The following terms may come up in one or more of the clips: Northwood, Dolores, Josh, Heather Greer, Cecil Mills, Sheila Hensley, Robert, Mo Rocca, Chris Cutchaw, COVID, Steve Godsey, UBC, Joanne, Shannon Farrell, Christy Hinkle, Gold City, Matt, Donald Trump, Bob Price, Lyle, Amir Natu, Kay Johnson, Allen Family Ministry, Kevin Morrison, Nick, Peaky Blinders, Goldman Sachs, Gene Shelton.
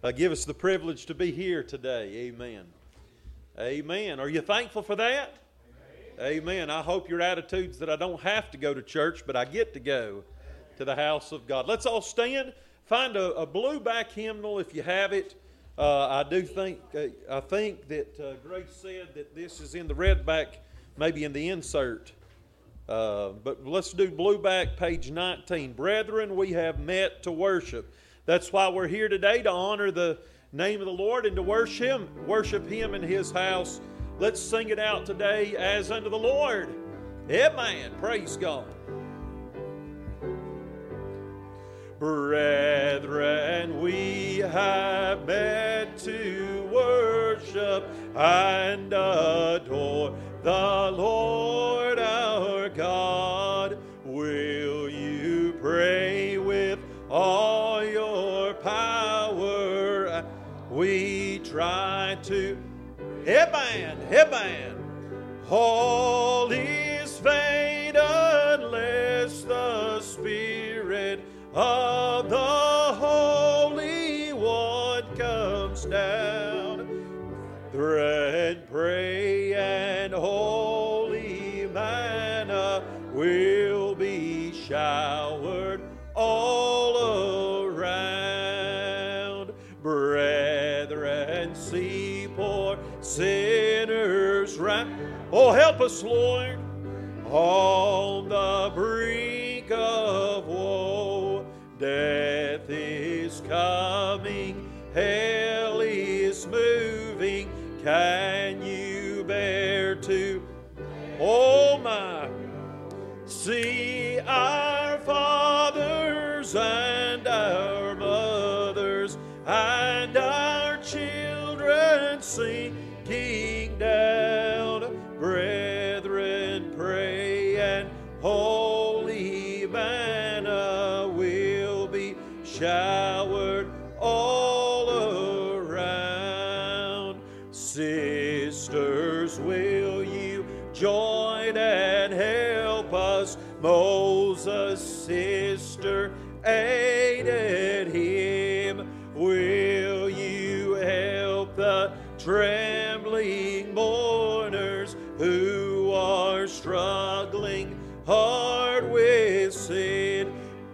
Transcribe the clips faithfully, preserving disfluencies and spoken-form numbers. Uh, give us the privilege to be here today. Amen. Amen. Are you thankful for that? Amen. Amen. I hope your attitude's that I don't have to go to church, but I get to go to the house of God. Let's all stand. Find a, a blue back hymnal if you have it. Uh, I do think uh, I think that uh, Grace said that this is in the red back, maybe in the insert. Uh, but let's do blue back, page nineteen. Brethren, we have met to worship. That's why we're here today, to honor the name of the Lord and to worship Him, worship Him in His house. Let's sing it out today as unto the Lord. Amen. Praise God. Brethren, we have met to worship and adore the Lord our God. Will you pray with all your power? We try to. Amen, amen. All is vain unless the Spirit of the Holy One comes down. Thread, pray, and holy manna will be showered all around. Brethren, see poor sinners round. Oh, help us, Lord, on the brink of woe. Death is coming, hell is moving. Can you bear to? Oh, my. See our Father and our mothers and our children sinking down. Brethren, pray, and holy manna will be showered all around. Sisters, will you join and help us? Moses' sister aided him. Will you help the trembling mourners who are struggling hard with sin?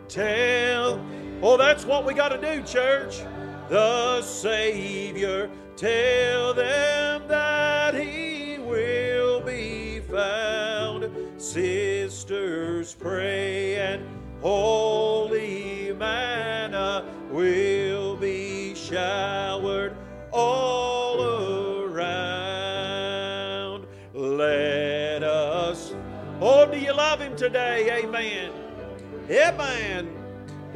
Tell, oh, that's what we got to do, church. The Savior, tell them that He will be found. Sisters, pray and holy manna will be showered all around. Let us, oh, do you love Him today? Amen. Amen.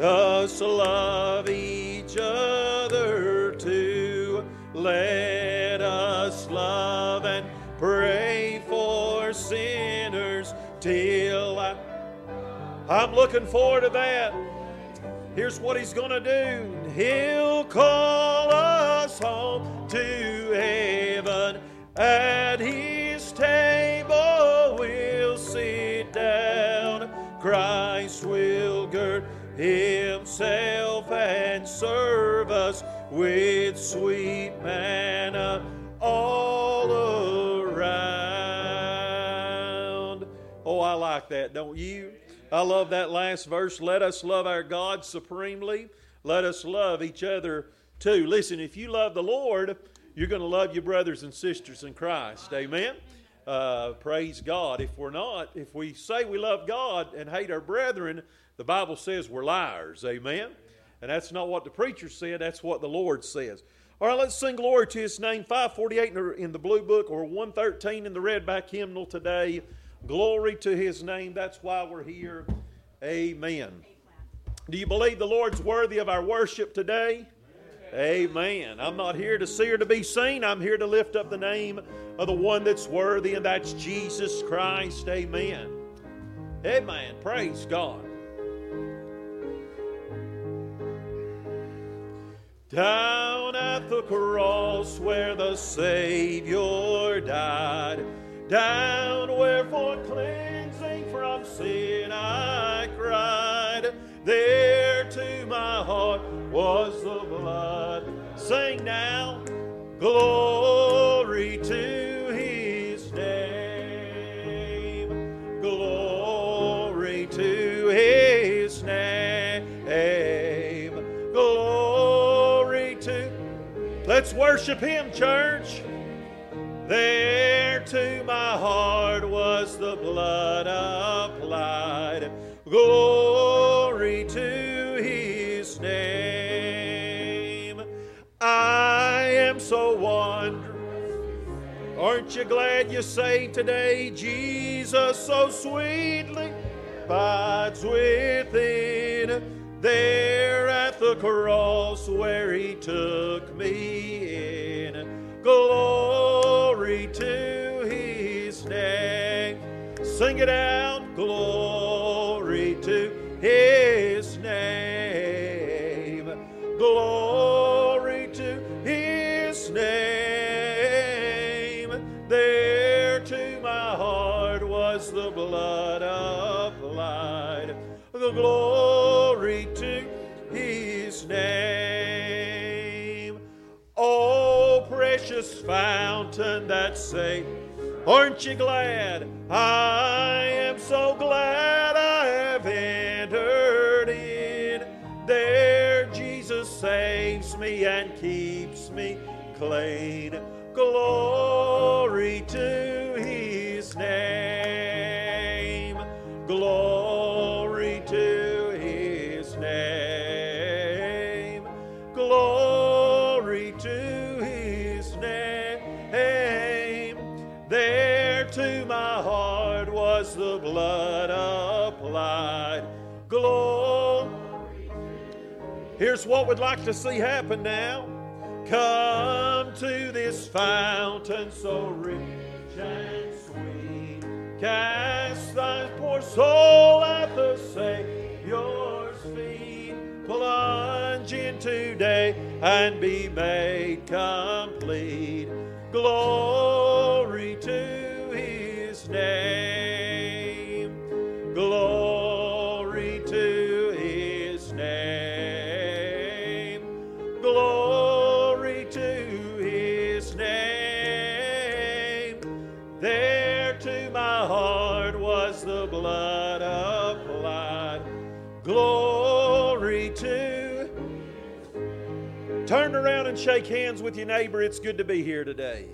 Us love each other too. Let us love and pray for sinners till I... I'm looking forward to that. Here's what He's going to do. He'll call us home to heaven. At His table we'll sit down. Christ will gird Himself and serve us with sweet manna all around. Oh, I like that, don't you? I love that last verse. Let us love our God supremely. Let us love each other too. Listen, if you love the Lord, you're going to love your brothers and sisters in Christ. Amen? Uh, praise God. If we're not, if we say we love God and hate our brethren, the Bible says we're liars. Amen? And that's not what the preacher said. That's what the Lord says. All right, let's sing glory to His name. five forty-eight in the blue book or one thirteen in the red back hymnal today. Glory to His name. That's why we're here. Amen. Do you believe the Lord's worthy of our worship today? Amen. I'm not here to see or to be seen. I'm here to lift up the name of the one that's worthy, and that's Jesus Christ. Amen. Amen. Praise God. Down at the cross where the Savior died, down where for cleansing from sin I cried, there to my heart was the blood sing now, glory to his name, glory to his name, glory to. Let's worship him, church. There to my heart was the blood applied. Glory to his name. I am so wonderful. Aren't you glad you say today, Jesus so sweetly abides within. There at the cross where he took me in. Glory to his name. Sing it out. Glory to his name. Glory to his name. There to my heart was the blood applied. The glory to his name. Oh, precious fountain that saved. Aren't you glad? I am so glad I have entered in. There Jesus saves me and keeps me clean. Glory to his name. Glory to his name. Glory to his name. There to my heart was the blood applied. Glory. Here's what we'd like to see happen now. Come to this fountain so rich and sweet. Cast thy poor soul at the Savior's feet. Plunge in today and be made complete. Glory to his name. Glory to his name. Glory to his name. There to my heart was the blood applied. Glory to. Turn around and shake hands with your neighbor. It's good to be here today.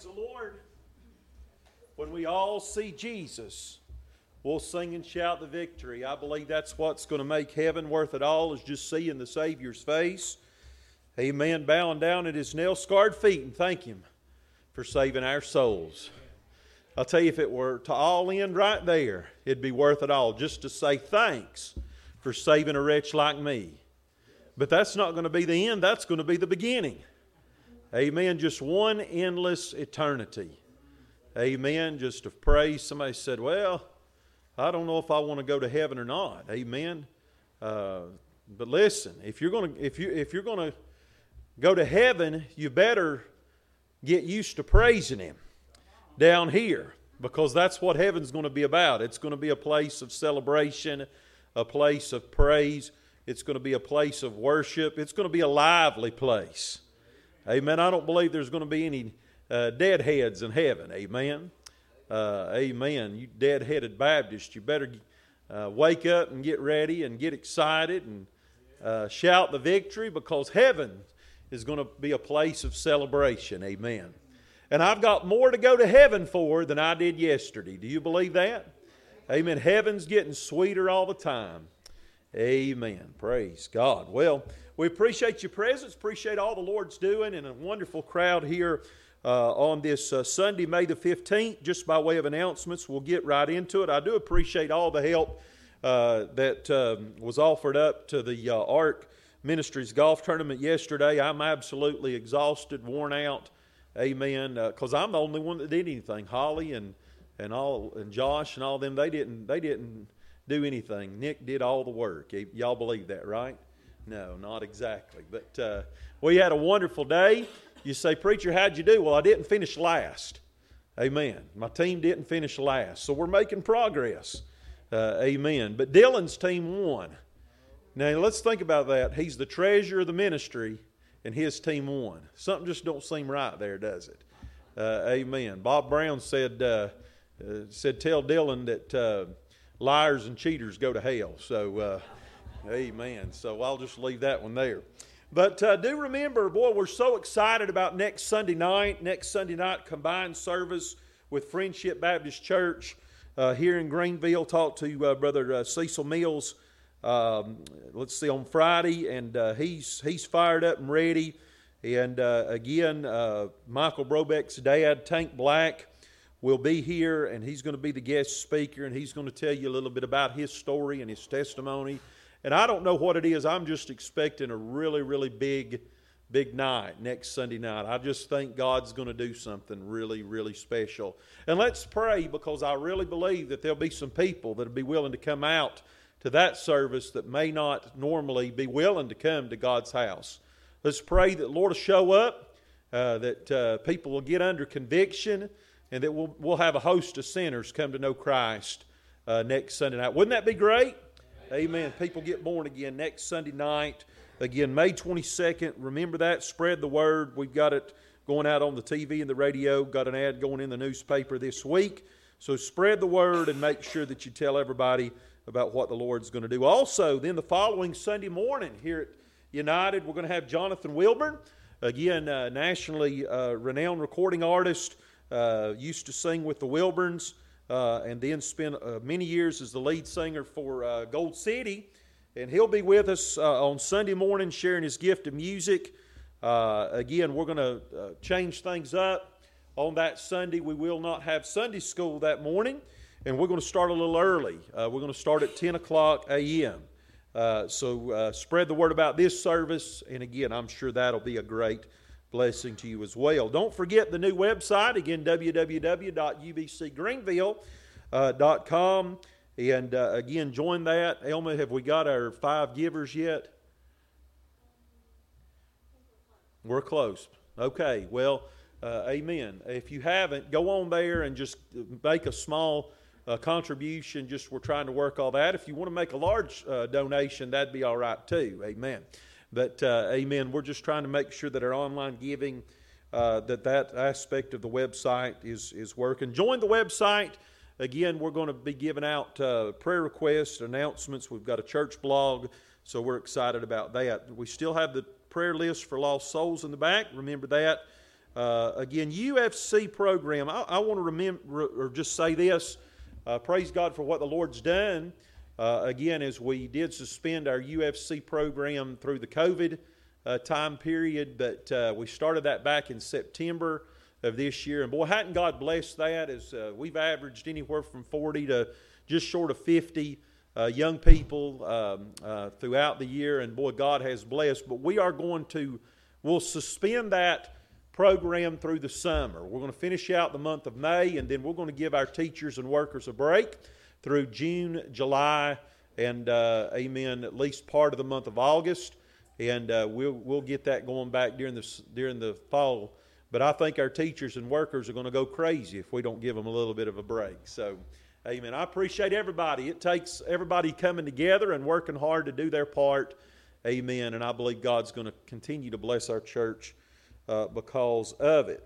Praise the Lord. When we all see Jesus, we'll sing and shout the victory. I believe that's what's going to make heaven worth it all, is just seeing the Savior's face. Amen. Bowing down at his nail-scarred feet and thank him for saving our souls. I'll tell you, if it were to all end right there, it'd be worth it all just to say thanks for saving a wretch like me. But that's not going to be the end. That's going to be the beginning. Amen. Just one endless eternity. Amen. Just of praise. Somebody said, well, I don't know if I want to go to heaven or not. Amen. Uh, but listen, if you're going to, if you, if you're going to go to heaven, you better get used to praising him down here, because that's what heaven's going to be about. It's going to be a place of celebration, a place of praise. It's going to be a place of worship. It's going to be a lively place. Amen. I don't believe there's going to be any uh, deadheads in heaven. Amen. Uh, amen. You deadheaded Baptist, you better uh, wake up and get ready and get excited and uh, shout the victory, because heaven is going to be a place of celebration. Amen. And I've got more to go to heaven for than I did yesterday. Do you believe that? Amen. Heaven's getting sweeter all the time. Amen. Praise God. Well, we appreciate your presence. Appreciate all the Lord's doing, and a wonderful crowd here uh, on this uh, Sunday, May the fifteenth. Just by way of announcements, we'll get right into it. I do appreciate all the help uh, that um, was offered up to the uh, Ark Ministries golf tournament yesterday. I'm absolutely exhausted, worn out. Amen. Because uh, I'm the only one that did anything. Holly and and all and Josh and all them, they didn't they didn't do anything. Nick did all the work. Y- y'all believe that, right? No, not exactly. But uh, we had a wonderful day. You say, preacher, how'd you do? Well, I didn't finish last. Amen. My team didn't finish last, so we're making progress. Uh, amen. But Dylan's team won. Now let's think about that. He's the treasurer of the ministry, and his team won. Something just don't seem right there, does it? Uh, amen. Bob Brown said, uh, uh, said, tell Dylan that uh, liars and cheaters go to hell. So, uh, amen. So I'll just leave that one there. But uh, do remember, boy, we're so excited about next Sunday night. Next Sunday night, combined service with Friendship Baptist Church uh, here in Greenville. Talk to uh, Brother uh, Cecil Mills. Um, let's see, on Friday, and uh, he's he's fired up and ready. And uh, again, uh, Michael Brobeck's dad, Tank Black, will be here, and he's going to be the guest speaker, and he's going to tell you a little bit about his story and his testimony. And I don't know what it is. I'm just expecting a really, really big, big night next Sunday night. I just think God's going to do something really, really special. And let's pray, because I really believe that there'll be some people that'll be willing to come out to that service that may not normally be willing to come to God's house. Let's pray that the Lord will show up, uh, that uh, people will get under conviction, and that we'll, we'll have a host of sinners come to know Christ uh, next Sunday night. Wouldn't that be great? Amen. Amen. People get born again next Sunday night. Again, May twenty-second. Remember that. Spread the word. We've got it going out on the T V and the radio. Got an ad going in the newspaper this week. So spread the word and make sure that you tell everybody about what the Lord's going to do. Also, then the following Sunday morning here at United, we're going to have Jonathan Wilburn, again, uh, nationally uh, renowned recording artist, uh, used to sing with the Wilburns, uh, and then spent uh, many years as the lead singer for uh, Gold City, and he'll be with us uh, on Sunday morning sharing his gift of music. Uh, again, we're going to uh, change things up on that Sunday. We will not have Sunday school that morning. And we're going to start a little early. Uh, we're going to start at ten o'clock a.m. Uh, so uh, spread the word about this service. And again, I'm sure that'll be a great blessing to you as well. Don't forget the new website. Again, w w w dot u b c greenville dot com. And uh, again, join that. Elma, have we got our five givers yet? We're close. Okay, well, uh, amen. If you haven't, go on there and just make a small Uh, contribution. Just we're trying to work all that. If you want to make a large uh, donation, that'd be all right too. Amen. But uh, amen. We're just trying to make sure that our online giving, uh, that that aspect of the website is is working. Join the website. Again, we're going to be giving out uh, prayer requests, announcements. We've got a church blog, so we're excited about that. We still have the prayer list for lost souls in the back. Remember that. Uh, again, U F C program. I, I want to remember or just say this. Uh, praise God for what the Lord's done. Uh, again, as we did suspend our U F C program through the COVID uh, time period, but uh, we started that back in September of this year. And boy, hadn't God blessed that, as uh, we've averaged anywhere from forty to just short of fifty uh, young people um, uh, throughout the year. And boy, God has blessed. But we are going to, we'll suspend that program through the summer. We're going to finish out the month of May, and then we're going to give our teachers and workers a break through June, July, and uh, amen, at least part of the month of August, and uh, we'll we'll get that going back during the during the fall. But I think our teachers and workers are going to go crazy if we don't give them a little bit of a break. So, amen. I appreciate everybody. It takes everybody coming together and working hard to do their part. Amen. And I believe God's going to continue to bless our church Uh, because of it.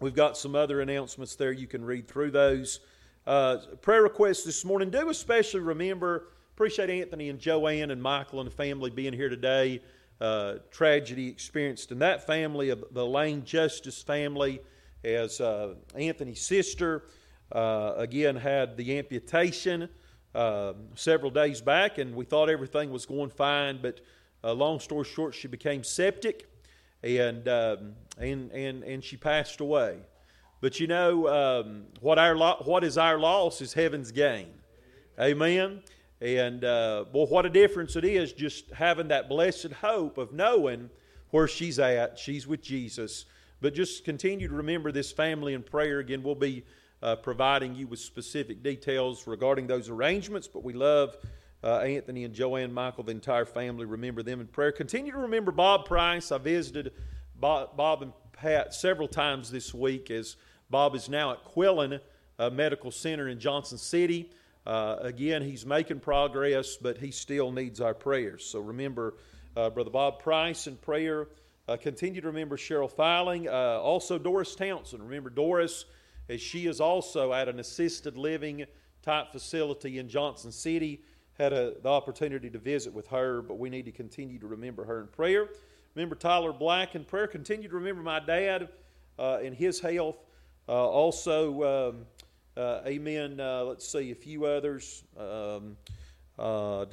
We've got some other announcements there. You can read through those. Uh, prayer requests this morning. Do especially remember, appreciate Anthony and Joanne and Michael and the family being here today. Uh, tragedy experienced in that family, of the Elaine Justice family, as uh, Anthony's sister uh, again had the amputation uh, several days back, and we thought everything was going fine, but uh, long story short, she became septic. And, um, and and and she passed away. But you know, um, what our lo- what is our loss is heaven's gain. Amen. And uh, boy, what a difference it is just having that blessed hope of knowing where she's at. She's with Jesus. But just continue to remember this family in prayer. Again, we'll be uh, providing you with specific details regarding those arrangements. But we love Uh, Anthony and Joanne, Michael, the entire family. Remember them in prayer. Continue to remember Bob Price. I visited Bob, Bob and Pat several times this week, as Bob is now at Quillen uh, Medical Center in Johnson City. Uh, again, he's making progress, but he still needs our prayers. So remember uh, Brother Bob Price in prayer. Uh, continue to remember Cheryl Filing. Uh, also Doris Townsend. Remember Doris, as she is also at an assisted living type facility in Johnson City. Had a, the opportunity to visit with her, but we need to continue to remember her in prayer. Remember Tyler Black in prayer. Continue to remember my dad uh, and his health. Uh, also, um, uh, amen, uh, let's see, a few others. Um, uh,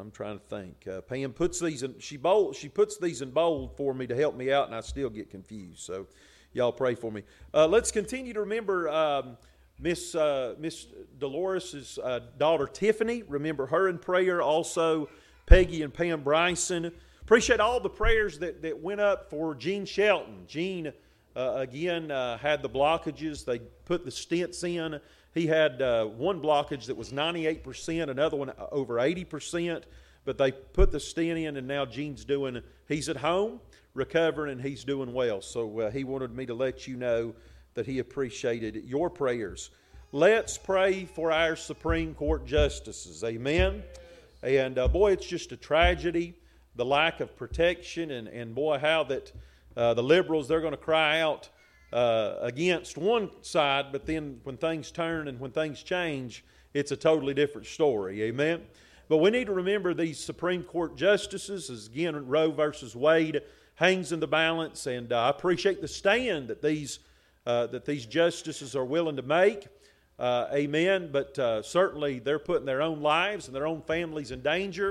I'm trying to think. Uh, Pam puts these in, she, bold, she puts these in bold for me to help me out, and I still get confused. So y'all pray for me. Uh, let's continue to remember Um, Miss uh, Miss Dolores' uh, daughter Tiffany. Remember her in prayer. Also, Peggy and Pam Bryson. Appreciate all the prayers that, that went up for Gene Shelton. Gene, uh, again, uh, had the blockages. They put the stents in. He had uh, one blockage that was ninety-eight percent, another one over eighty percent. But they put the stent in, and now Gene's doing, he's at home, recovering, and he's doing well. So uh, he wanted me to let you know that he appreciated your prayers. Let's pray for our Supreme Court justices. Amen. And uh, boy, it's just a tragedy, the lack of protection, and, and boy, how that uh, the liberals, they're going to cry out uh, against one side, but then when things turn and when things change, it's a totally different story. Amen. But we need to remember these Supreme Court justices, as again, Roe versus Wade hangs in the balance, and uh, I appreciate the stand that these Uh, that these justices are willing to make. Uh, amen. But uh, certainly they're putting their own lives and their own families in danger.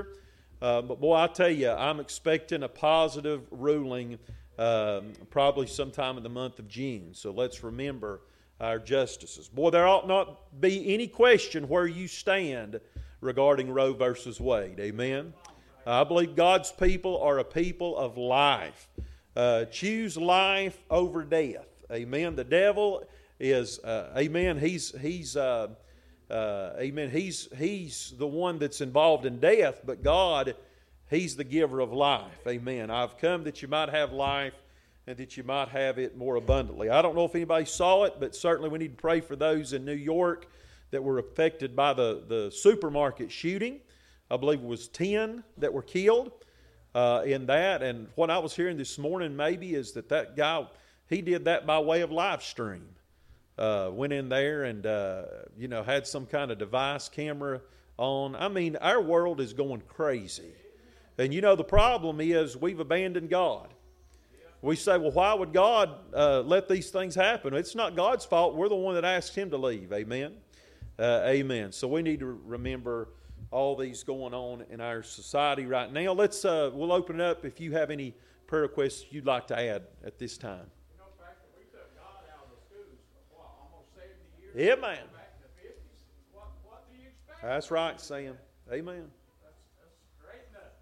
Uh, but boy, I tell you, I'm expecting a positive ruling um, probably sometime in the month of June. So let's remember our justices. Boy, there ought not be any question where you stand regarding Roe versus Wade. Amen. Uh, I believe God's people are a people of life. Uh, choose life over death. Amen. The devil is, uh, amen, he's, he's, uh, uh, amen, he's, he's the one that's involved in death, but God, he's the giver of life. Amen. I've come that you might have life and that you might have it more abundantly. I don't know if anybody saw it, but certainly we need to pray for those in New York that were affected by the, the supermarket shooting. I believe it was ten that were killed uh, in that. And what I was hearing this morning maybe is that that guy, he did that by way of live stream. Uh, went in there and, uh, you know, had some kind of device, camera on. I mean, our world is going crazy. And, you know, the problem is we've abandoned God. We say, well, why would God uh, let these things happen? It's not God's fault. We're the one that asked him to leave. Amen? Uh, amen. So we need to remember all these going on in our society right now. Let's, uh, we'll open it up if you have any prayer requests you'd like to add at this time. You know, Pastor, we took God out of the schools for, what, almost seventy years? Yeah, man. Back in the fifties. What, what do you expect? That's right, Sam. Amen. That's, that's great enough.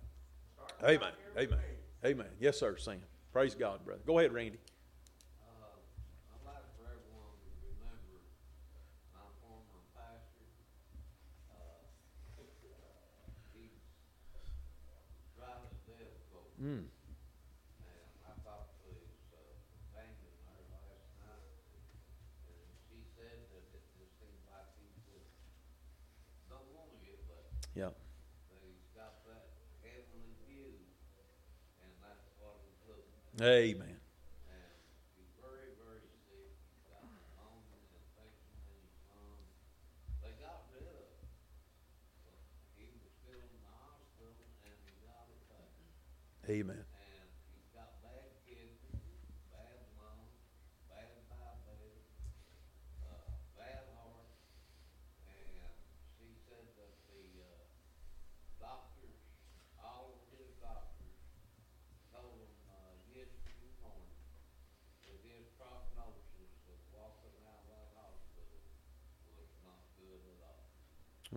Amen. Amen. Amen. Yes, sir, Sam. Praise God, brother. Go ahead, Randy. Uh, I'd like for everyone to remember my former pastor. Uh, he's driving a death boat. Mm. And I talked to his family uh, last night. And she said that it just seems like he just don't want to get back. Yeah. Amen. Amen. And he's got bad kids, bad mom, bad diabetes, uh, bad heart, and she said that the uh, doctors, all of his doctors, told him uh, yesterday morning that his prognosis of walking out of that hospital was not good at all.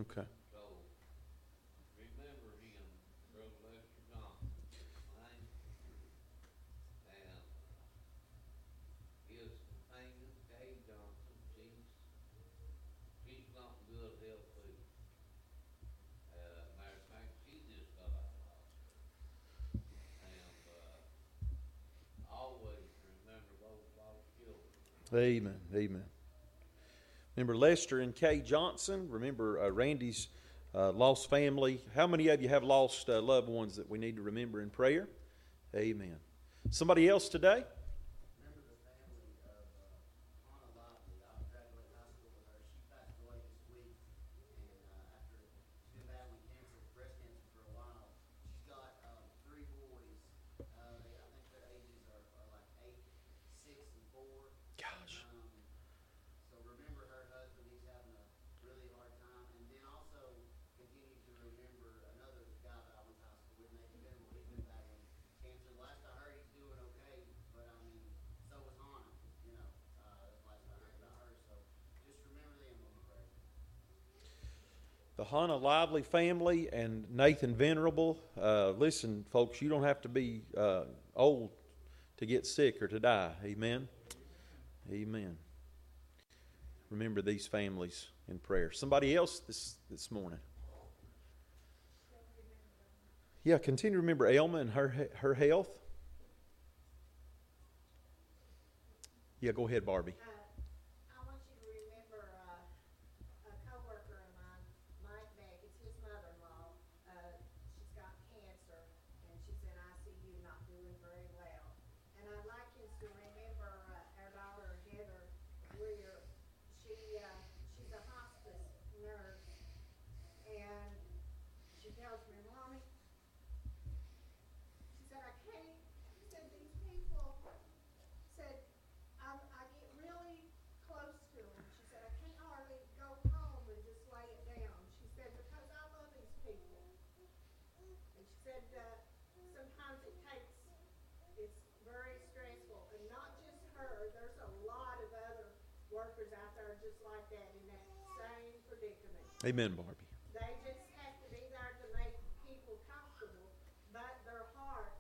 Okay. Amen. Amen. Remember Lester and Kay Johnson. Remember uh, Randy's uh, lost family. How many of you have lost uh, loved ones that we need to remember in prayer? Amen. Somebody else today? Remember the family of uh, Hannah Lively. I was graduating high school with her. She passed away this week. And uh, after battling cancer, breast cancer for a while, she's got um, three boys. Uh, I think their ages are, are like eight, six, and four. The Hannah Lively family and Nathan Venerable. Uh, listen, folks, you don't have to be uh, old to get sick or to die. Amen? Amen. Remember these families in prayer. Somebody else this, this morning? Yeah, continue to remember Elma and her her health. Yeah, go ahead, Barbie. Amen, Barbie. They just have to be there to make people comfortable, but their heart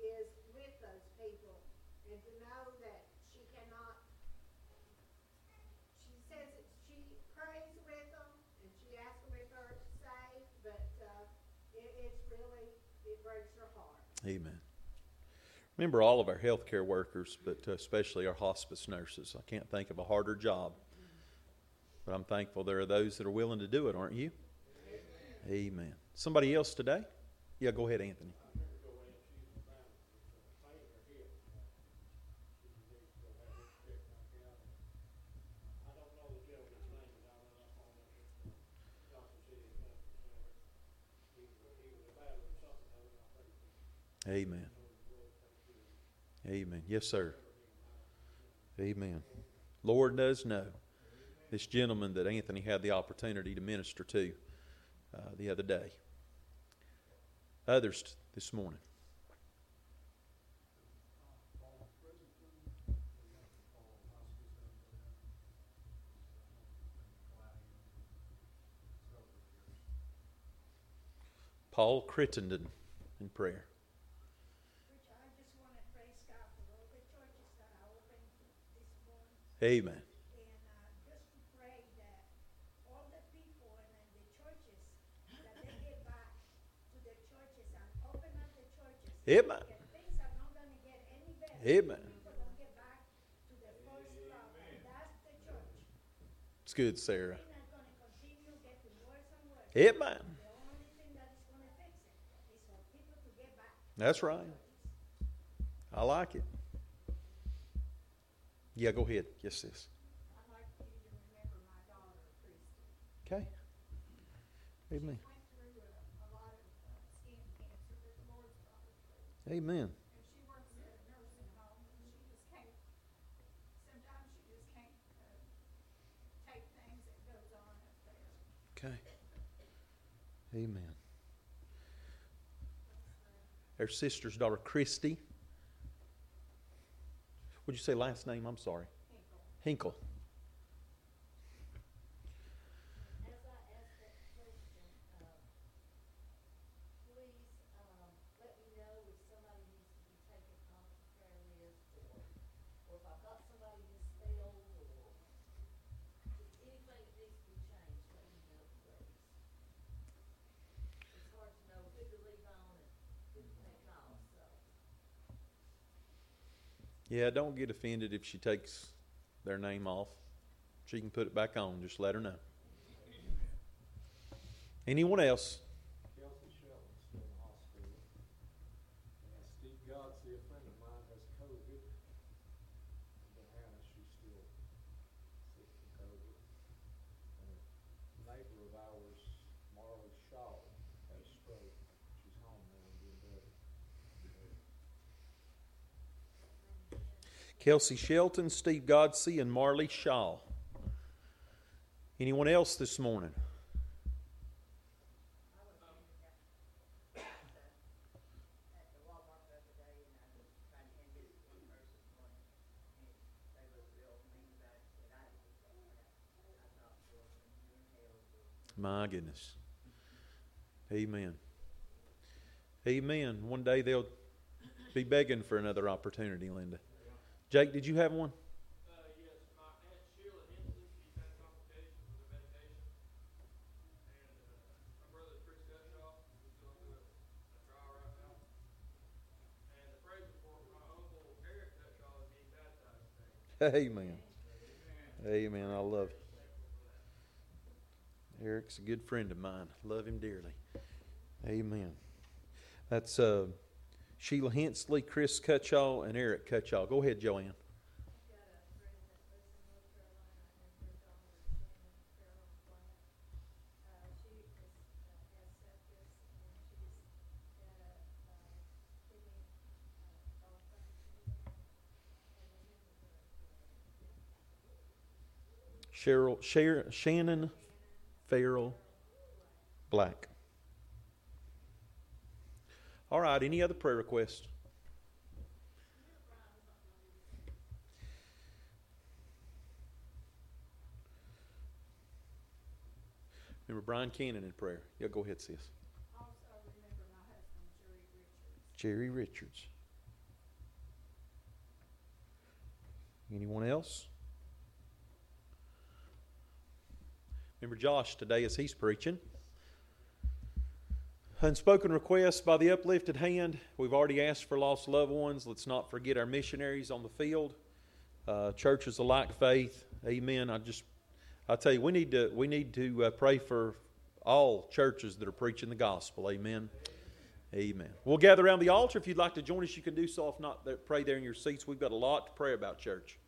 is with those people. And to know that she cannot, she says that she prays with them and she asks them if they're saved, but uh, it, it's really, it breaks her heart. Amen. Remember all of our healthcare workers, but especially our hospice nurses. I can't think of a harder job. But I'm thankful there are those that are willing to do it, aren't you? Amen. Amen. Somebody else today? Yeah, go ahead, Anthony. Amen. Amen. Yes, sir. Amen. Lord does know. This gentleman that Anthony had the opportunity to minister to uh, the other day. Others t- this morning. Paul Crittenden in prayer. Amen. Amen. Amen. It's good, Sarah. Amen. That's right. I like it. Yeah, go ahead. Yes, sis. I'd like you to remember my daughter, Christy. Okay. Amen. Amen. And she works at a nursing home, and she just can't, sometimes she just can't uh, take things that goes on up there. Okay. Amen. Her sister's daughter, Christy. Would you say last name? I'm sorry. Hinkle. Hinkle. Yeah, don't get offended if she takes their name off. She can put it back on. Just let her know. Anyone else? Kelsey Shelton's in the hospital. And Steve Godsey, a friend of mine, has COVID. But Hannah, she's still sick with COVID. And a neighbor of ours, Marley Shaw, had a stroke. She's home now and doing better. Kelsey Shelton, Steve Godsey, and Marley Shaw. Anyone else this morning? My goodness. Amen. Amen. One day they'll be begging for another opportunity, Linda. Jake, did you have one? Uh, yes, my aunt Sheila Hensley, she's had complications with the medication. And uh, my brother Chris Gushaw, who's going through a trial right now. And the praise report for my uncle Eric Gushaw is being baptized today. Amen. Amen. Amen. I love it. Eric's a good friend of mine. Love him dearly. Amen. That's uh Sheila Hensley, Chris Cutchaw, and Eric Cutchaw. Go ahead, Joanne. Cheryl, Cher, Shannon Farrell Black. All right, any other prayer requests? Remember Brian Cannon in prayer. Yeah, go ahead, sis. Also remember my husband, Jerry Richards. Jerry Richards. Anyone else? Remember Josh today as he's preaching. Unspoken requests by the uplifted hand. We've already asked for lost loved ones. Let's not forget our missionaries on the field. Uh, churches of like faith. Amen. I just, I tell you, we need to we need to uh, pray for all churches that are preaching the gospel. Amen. Amen. We'll gather around the altar. If you'd like to join us, you can do so. If not, pray there in your seats. We've got a lot to pray about, church.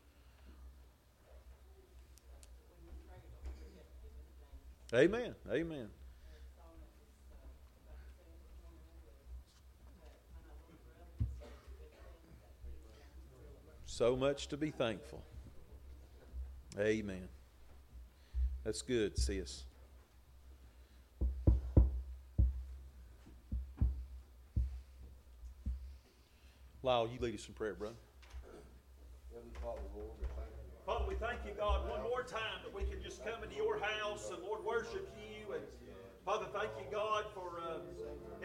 Amen. Amen. So much to be thankful. Amen. That's good, sis. Lyle, you lead us in prayer, brother. Father, we thank you, God, one more time that we can just come into your house and, Lord, worship you. And Father, thank you, God, for uh,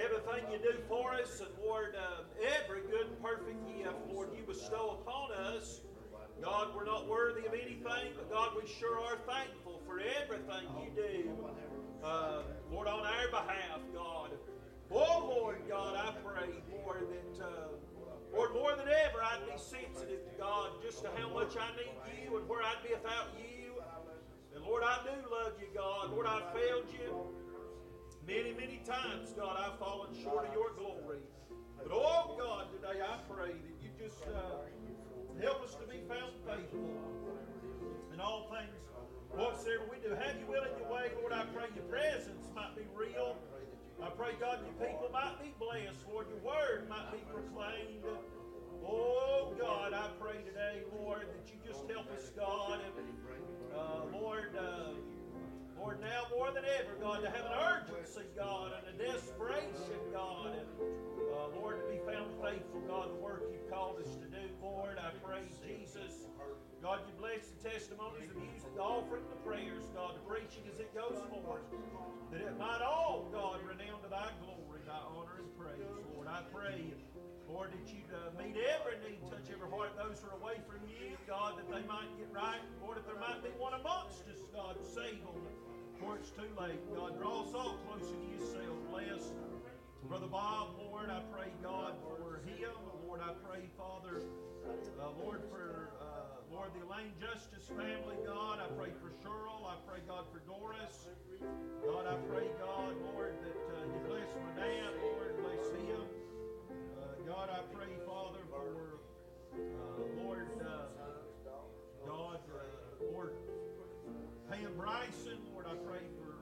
everything you do for us. And, Lord, uh, every good and perfect gift, Lord, you bestow upon us. God, we're not worthy of anything, but, God, we sure are thankful for everything you do, uh, Lord, on our behalf, God. Oh, Lord, God, I pray, Lord, that... Uh, Lord, more than ever, I'd be sensitive to God just to how much I need you and where I'd be without you. And Lord, I do love you, God. Lord, I've failed you many, many times, God. I've fallen short of your glory. But, oh, God, today I pray that you just uh, help us to be found faithful in all things whatsoever we do. Have you will in your way, Lord. I pray your presence might be real. I pray, God, your people might be blessed. Lord, your word might be proclaimed. Oh, God, I pray today, Lord, that you just help us, God. And, uh, Lord, uh, Lord, now more than ever, God, to have an urgency, God, and a desperation, God. And, uh, Lord, to be found faithful, God, the work you've called us to do, Lord. I pray, Jesus, God, you bless the testimonies, the music, the offering, the prayers, God, the preaching as it goes forth, that it might all, God, renown to thy glory, thy honor and praise, Lord. I pray, Lord, that you uh, meet every need, touch every heart of those who are away from you, God, that they might get right. Lord, if there might be one amongst us, God, save them before it's too late. God, draw us all closer to yourself. Bless Brother Bob, Lord, I pray, God, for him. Lord, I pray, Father, uh, Lord, for... Uh, Lord, the Elaine Justice family, God, I pray for Cheryl. I pray, God, for Doris. God, I pray, God, Lord, that uh, you bless my dad. Lord, bless him. Uh, God, I pray, Father, for uh, Lord, uh, God, uh, Lord, Pam Bryson. Lord, I pray for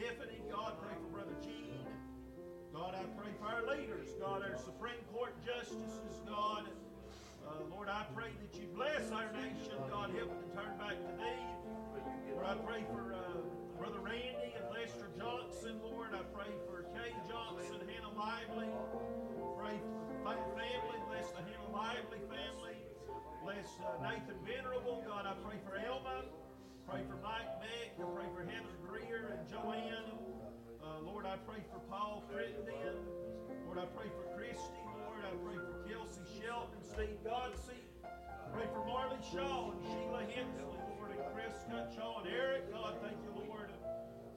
Tiffany. God, I pray for Brother Gene. God, I pray for our leaders. God, our Supreme Court justices, God. Uh, Lord, I pray that you bless our nation. God, help it to turn back to thee. Lord, I pray for uh, Brother Randy and Lester Johnson. Lord, I pray for Kay Johnson, Hannah Lively. Pray for my family. Bless the Hannah Lively family. Bless uh, Nathan Venerable. God, I pray for Elma. Pray for Mike, Mick. I pray for Heather Greer and Joanne. Uh, Lord, I pray for Paul Crittenden. Lord, I pray for Christy. I pray for Kelsey Shelton, Steve Godsey. I pray for Marley Shaw and Sheila Hensley, Lord, and Chris Cutshaw and Eric. God, thank you, Lord,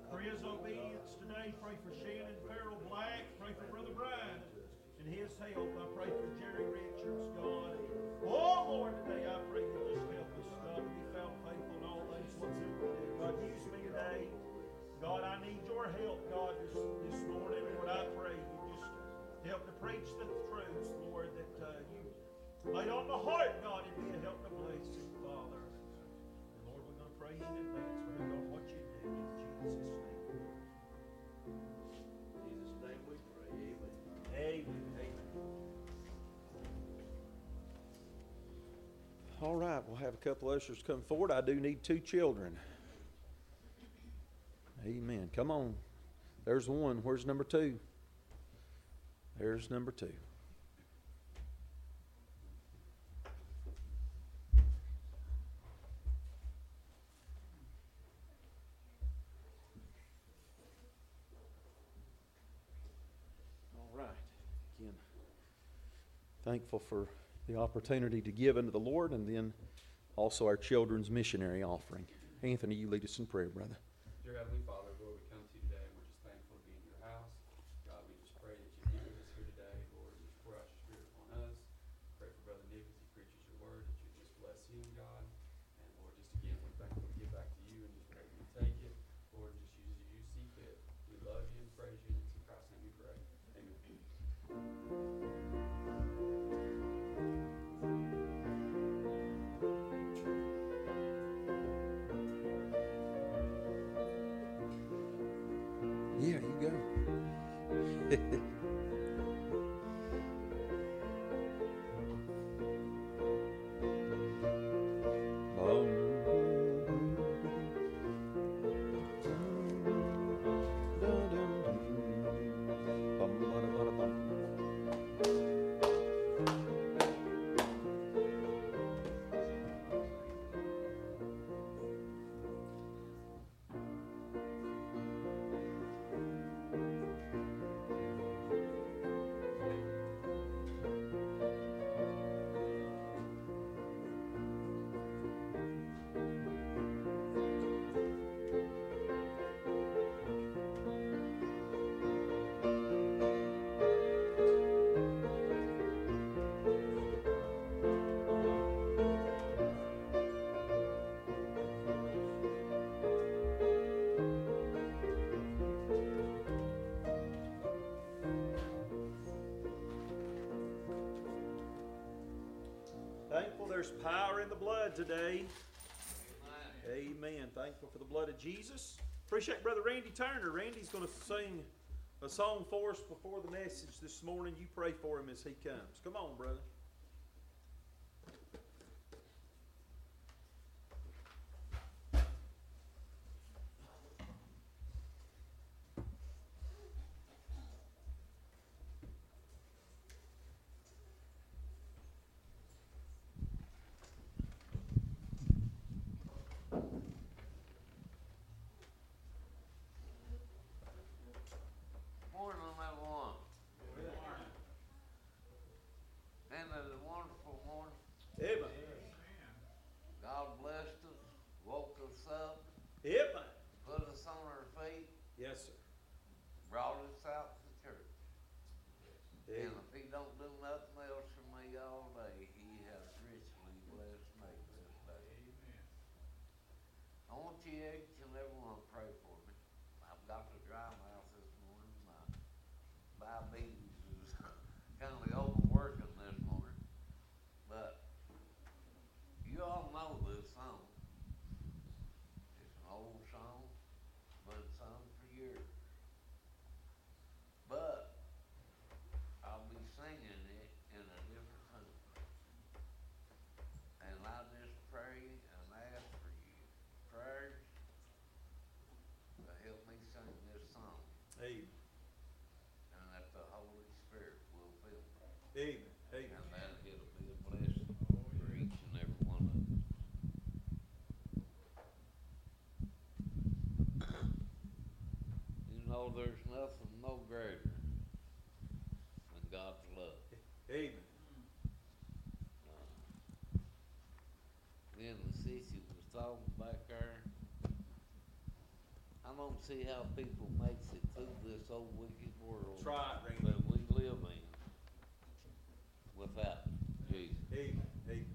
for his obedience today. Pray for Shannon Farrell Black. Pray for Brother Brian and his help. I pray for Jerry Richards, God. Oh, Lord, today I pray you just help us, God, to be found faithful in all things whatsoever. God, use me today. God, I need your help, God, this, this morning. Lord, I pray you just help to preach the truths, Lord, that uh, you laid on my heart, God, and be a help to bless you, Father. And Lord, we're going to praise you in advance. We're going to what you do in Jesus' name. In Jesus' name we pray. Amen. Amen. Amen. All right, we'll have a couple of ushers come forward. I do need two children. Amen. Come on. There's one. Where's number two? There's number two. All right. Again, thankful for the opportunity to give unto the Lord and then also our children's missionary offering. Anthony, you lead us in prayer, brother. Dear Heavenly Father, Lord, we come to you today. Yeah, you go. Thankful there's power in the blood today. Amen. Amen. Thankful for the blood of Jesus. Appreciate Brother Randy Turner. Randy's going to sing a song for us before the message this morning. You pray for him as he comes. Come on, brother. Amen. Amen. And that it'll be a blessing for each and every one of us. You know, there's nothing no greater than God's love. Amen. Uh, then the Cecil was talking back there. I don't see how people makes it through this old wicked world right, that we live in. Without Jesus. Amen. Amen.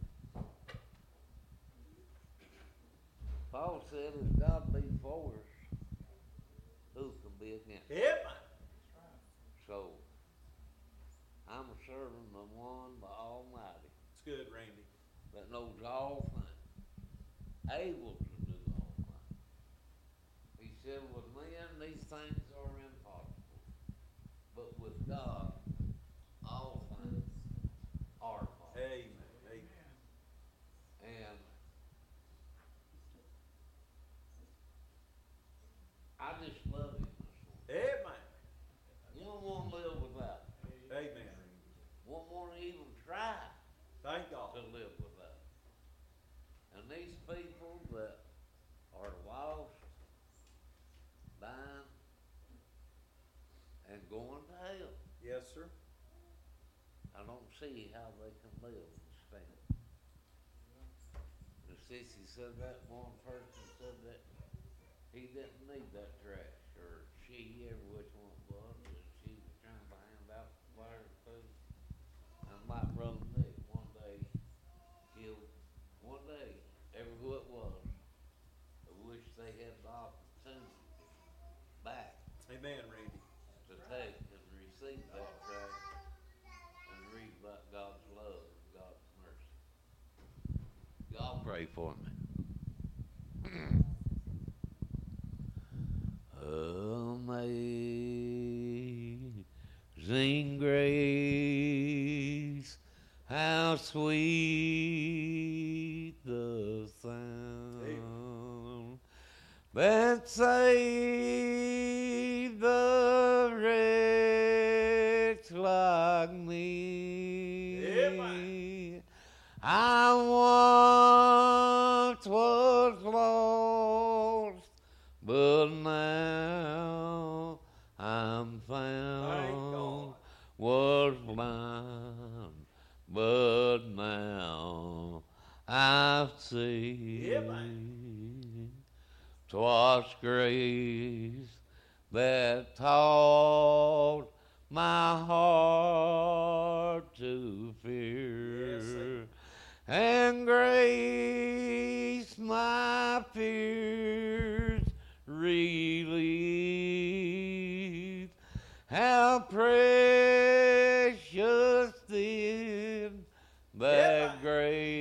Paul said, if God be for us, who can be against us? Amen. So, I'm serving the one, the Almighty. It's good, Randy. That knows all things. Able to do all things. He said, with men, these things are impossible. But with God, all things. Amen. Amen. And I just love him. Amen. You don't want to live without him. Amen. Won't want to even try. Thank God. To live without him. And these people that are lost, dying, and going to hell. Yes, sir. I don't see how they can live and stand. The sissy said that one person said that he didn't need that trash, or she, every which one it was, and she was trying to hand out fire and food. And my brother Nick one day killed, one day, every who it was, I wish they had the opportunity back. Amen, Randy. To take and receive that trash. About God's love, God's mercy. Y'all pray for me. Amazing grace, how sweet the sound Amen. That saved the wretch like me. I once was lost, but now I'm found. Was blind, but now I see. Yeah, 'twas grace that taught my heart to fear. Yes, and grace my fears relieved. How precious then that yeah. grace.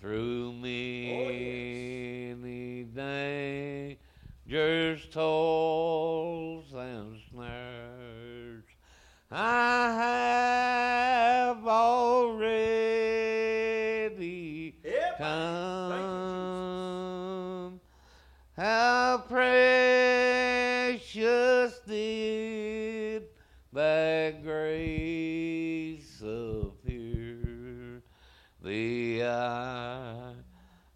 through me the oh, yes. dangers, tolls, and snares I have already yep. come. How precious did that grace appear, the eye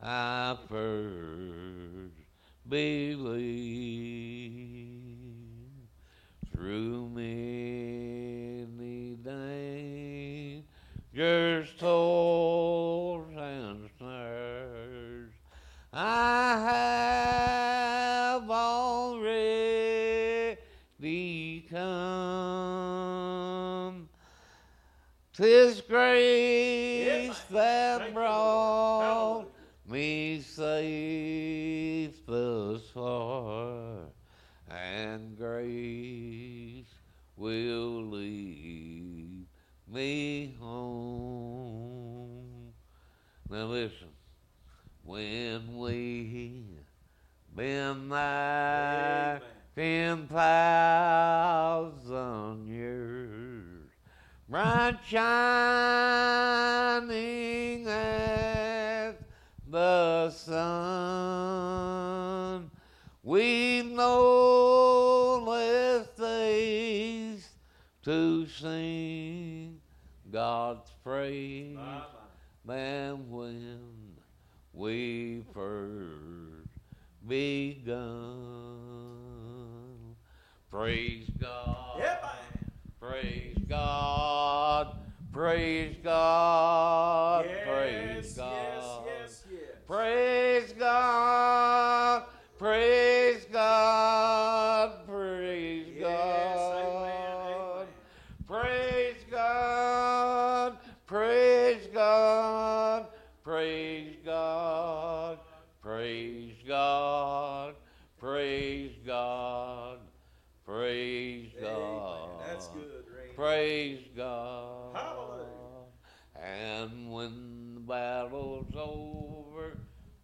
I first believed. Through many dangers, tolls, and snares, I have already come. 'Tis grace that brought me safe thus far, and grace will lead me home. Now listen. When we been there ten thousand years, bright shining as the sun, we know less days to sing God's praise than when we first begun. Praise God, yeah, praise God, praise God, yes, praise God, yes, yes, yes. Praise God, praise God, praise yes, God, amen, amen. Praise God, praise God, praise God, praise God, praise God, praise God. Amen. That's good, Ray. Praise God. Hallelujah. And when the battle's over,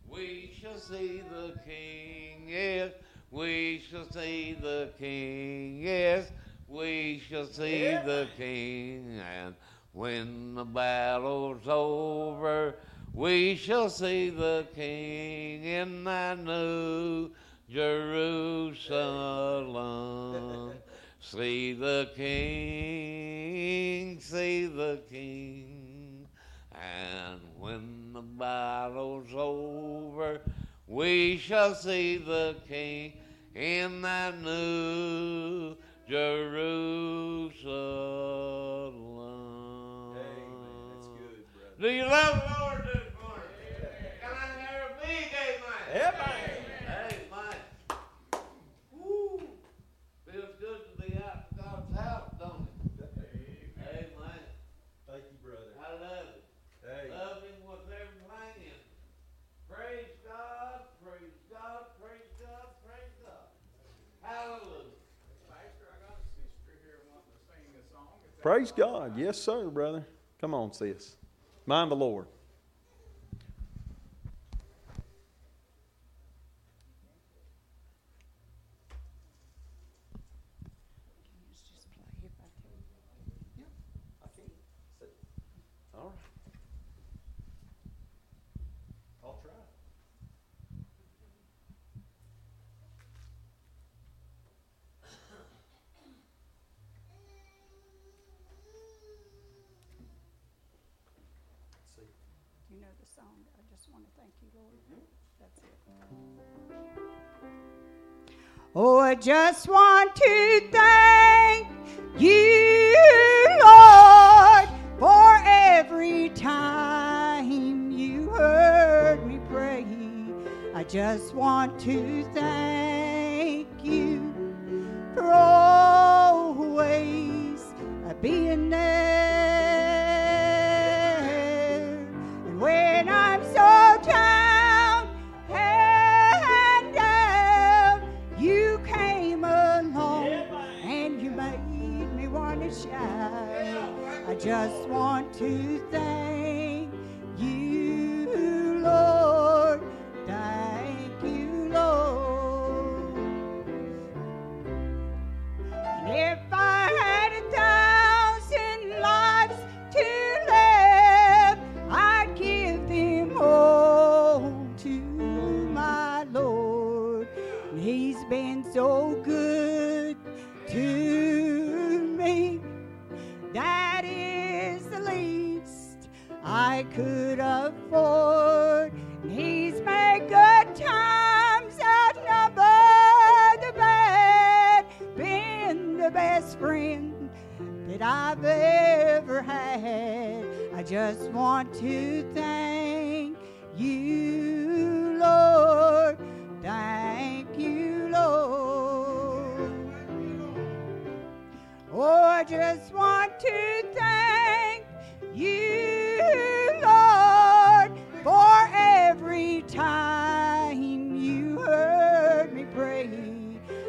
we shall see the King, yes. We shall see the King, yes. We shall see yeah. the King. And when the battle's over, we shall see the King in thy new Jerusalem. See the King, see the King. And when the battle's over, we shall see the King in thy new Jerusalem. Amen. That's good, brother. Do you love the Lord? Amen. Amen. Amen. Woo. Feels good to be out of God's house, don't it? Amen. Amen. Thank you, brother. I love it. Hey. Love him with everything in him. Praise God, praise God, praise God, praise God. Hallelujah. Pastor, I got a sister here wanting to sing a song. Praise God. Yes, sir, brother. Come on, sis. Mind the Lord. Oh, I just want to thank you, Lord, for every time you heard me pray. I just want to thank you for always being there. And when I'm so tired, I just want to thank you, could afford. He's made good times outnumber the bad, been the best friend that I've ever had. I just want to thank you, Lord. Thank you, Lord. Oh, I just want to thank you, Lord, for every time you heard me pray.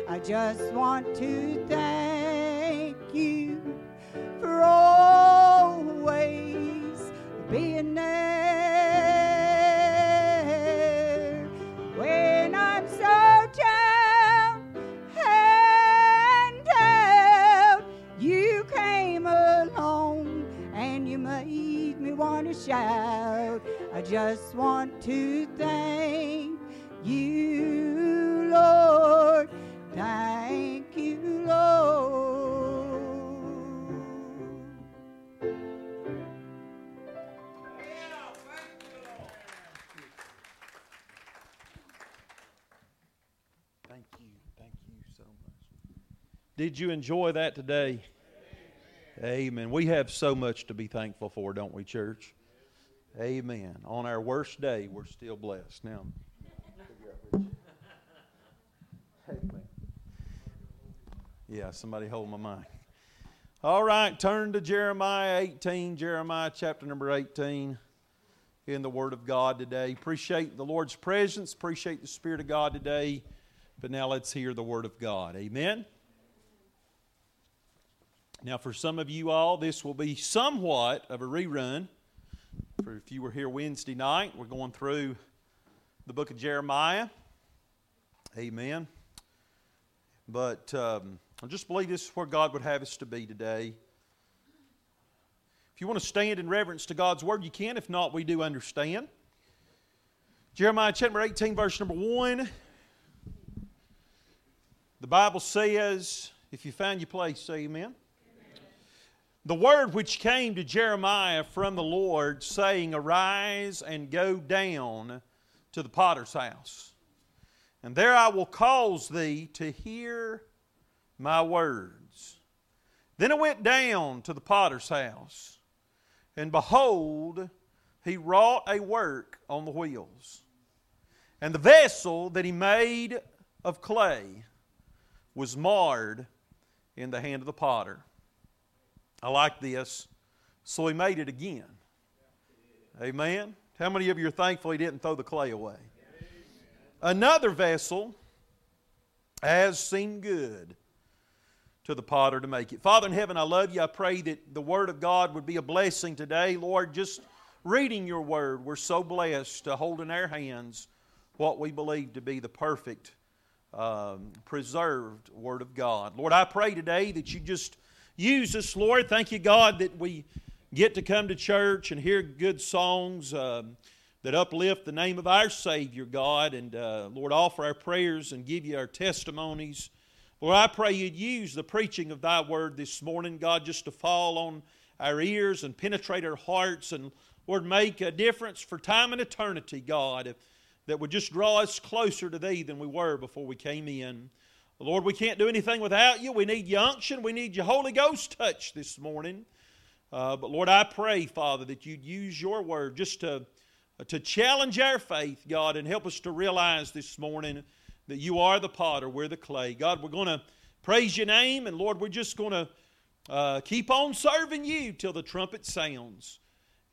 I just want to thank you for always being there when I'm so down and out. You came along and you made me want to shout. I just want to thank you, Lord. Thank you, Lord. Yeah, thank you, Lord. Thank you. Thank you so much. Did you enjoy that today? Amen. We have so much to be thankful for, don't we, church? Amen. On our worst day, we're still blessed. Now, amen. Yeah, somebody hold my mic. All right, turn to Jeremiah eighteen, Jeremiah chapter number eighteen in the Word of God today. Appreciate the Lord's presence, appreciate the Spirit of God today, but now let's hear the Word of God. Amen. Now, for some of you all, this will be somewhat of a rerun. For if you were here Wednesday night, we're going through the book of Jeremiah. Amen. But um, I just believe this is where God would have us to be today. If you want to stand in reverence to God's Word, you can. If not, we do understand. Jeremiah chapter eighteen, verse number one. The Bible says, if you find your place, say amen. The word which came to Jeremiah from the Lord, saying, Arise and go down to the potter's house, and there I will cause thee to hear my words. Then I went down to the potter's house, and behold, he wrought a work on the wheels. And the vessel that he made of clay was marred in the hand of the potter. I like this. So he made it again. Amen. How many of you are thankful he didn't throw the clay away? Amen. Another vessel as seemed good to the potter to make it. Father in heaven, I love you. I pray that the Word of God would be a blessing today. Lord, just reading your Word, we're so blessed to hold in our hands what we believe to be the perfect, um, preserved Word of God. Lord, I pray today that you just use us, Lord. Thank you, God, that we get to come to church and hear good songs um, that uplift the name of our Savior, God. And, uh, Lord, offer our prayers and give you our testimonies. Lord, I pray you'd use the preaching of thy word this morning, God, just to fall on our ears and penetrate our hearts. And, Lord, make a difference for time and eternity, God, that would just draw us closer to thee than we were before we came in. Lord, we can't do anything without you. We need your unction. We need your Holy Ghost touch this morning. Uh, but Lord, I pray, Father, that you'd use your word just to, to challenge our faith, God, and help us to realize this morning that you are the potter, we're the clay. God, we're going to praise your name, and Lord, we're just going to uh, keep on serving you till the trumpet sounds.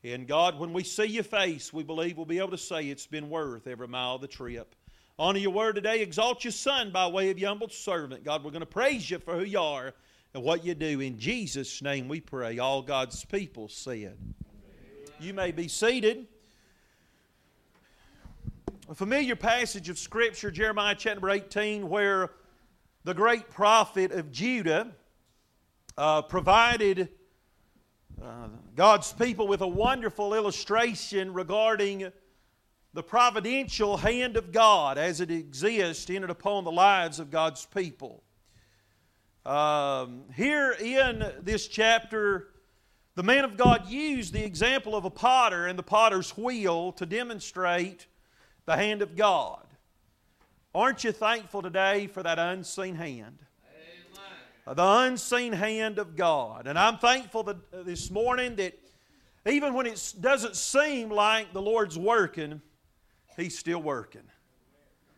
And God, when we see your face, we believe we'll be able to say it's been worth every mile of the trip. Honor your word today. Exalt your son by way of your humble servant. God, we're going to praise you for who you are and what you do. In Jesus' name we pray. All God's people said. You may be seated. A familiar passage of Scripture, Jeremiah chapter eighteen, where the great prophet of Judah uh, provided uh, God's people with a wonderful illustration regarding the providential hand of God as it exists in and upon the lives of God's people. Um, here in this chapter, The man of God used the example of a potter and the potter's wheel to demonstrate the hand of God. Aren't you thankful today for that unseen hand? Amen. The unseen hand of God. And I'm thankful that, uh, this morning that even when it doesn't seem like the Lord's working, He's still working.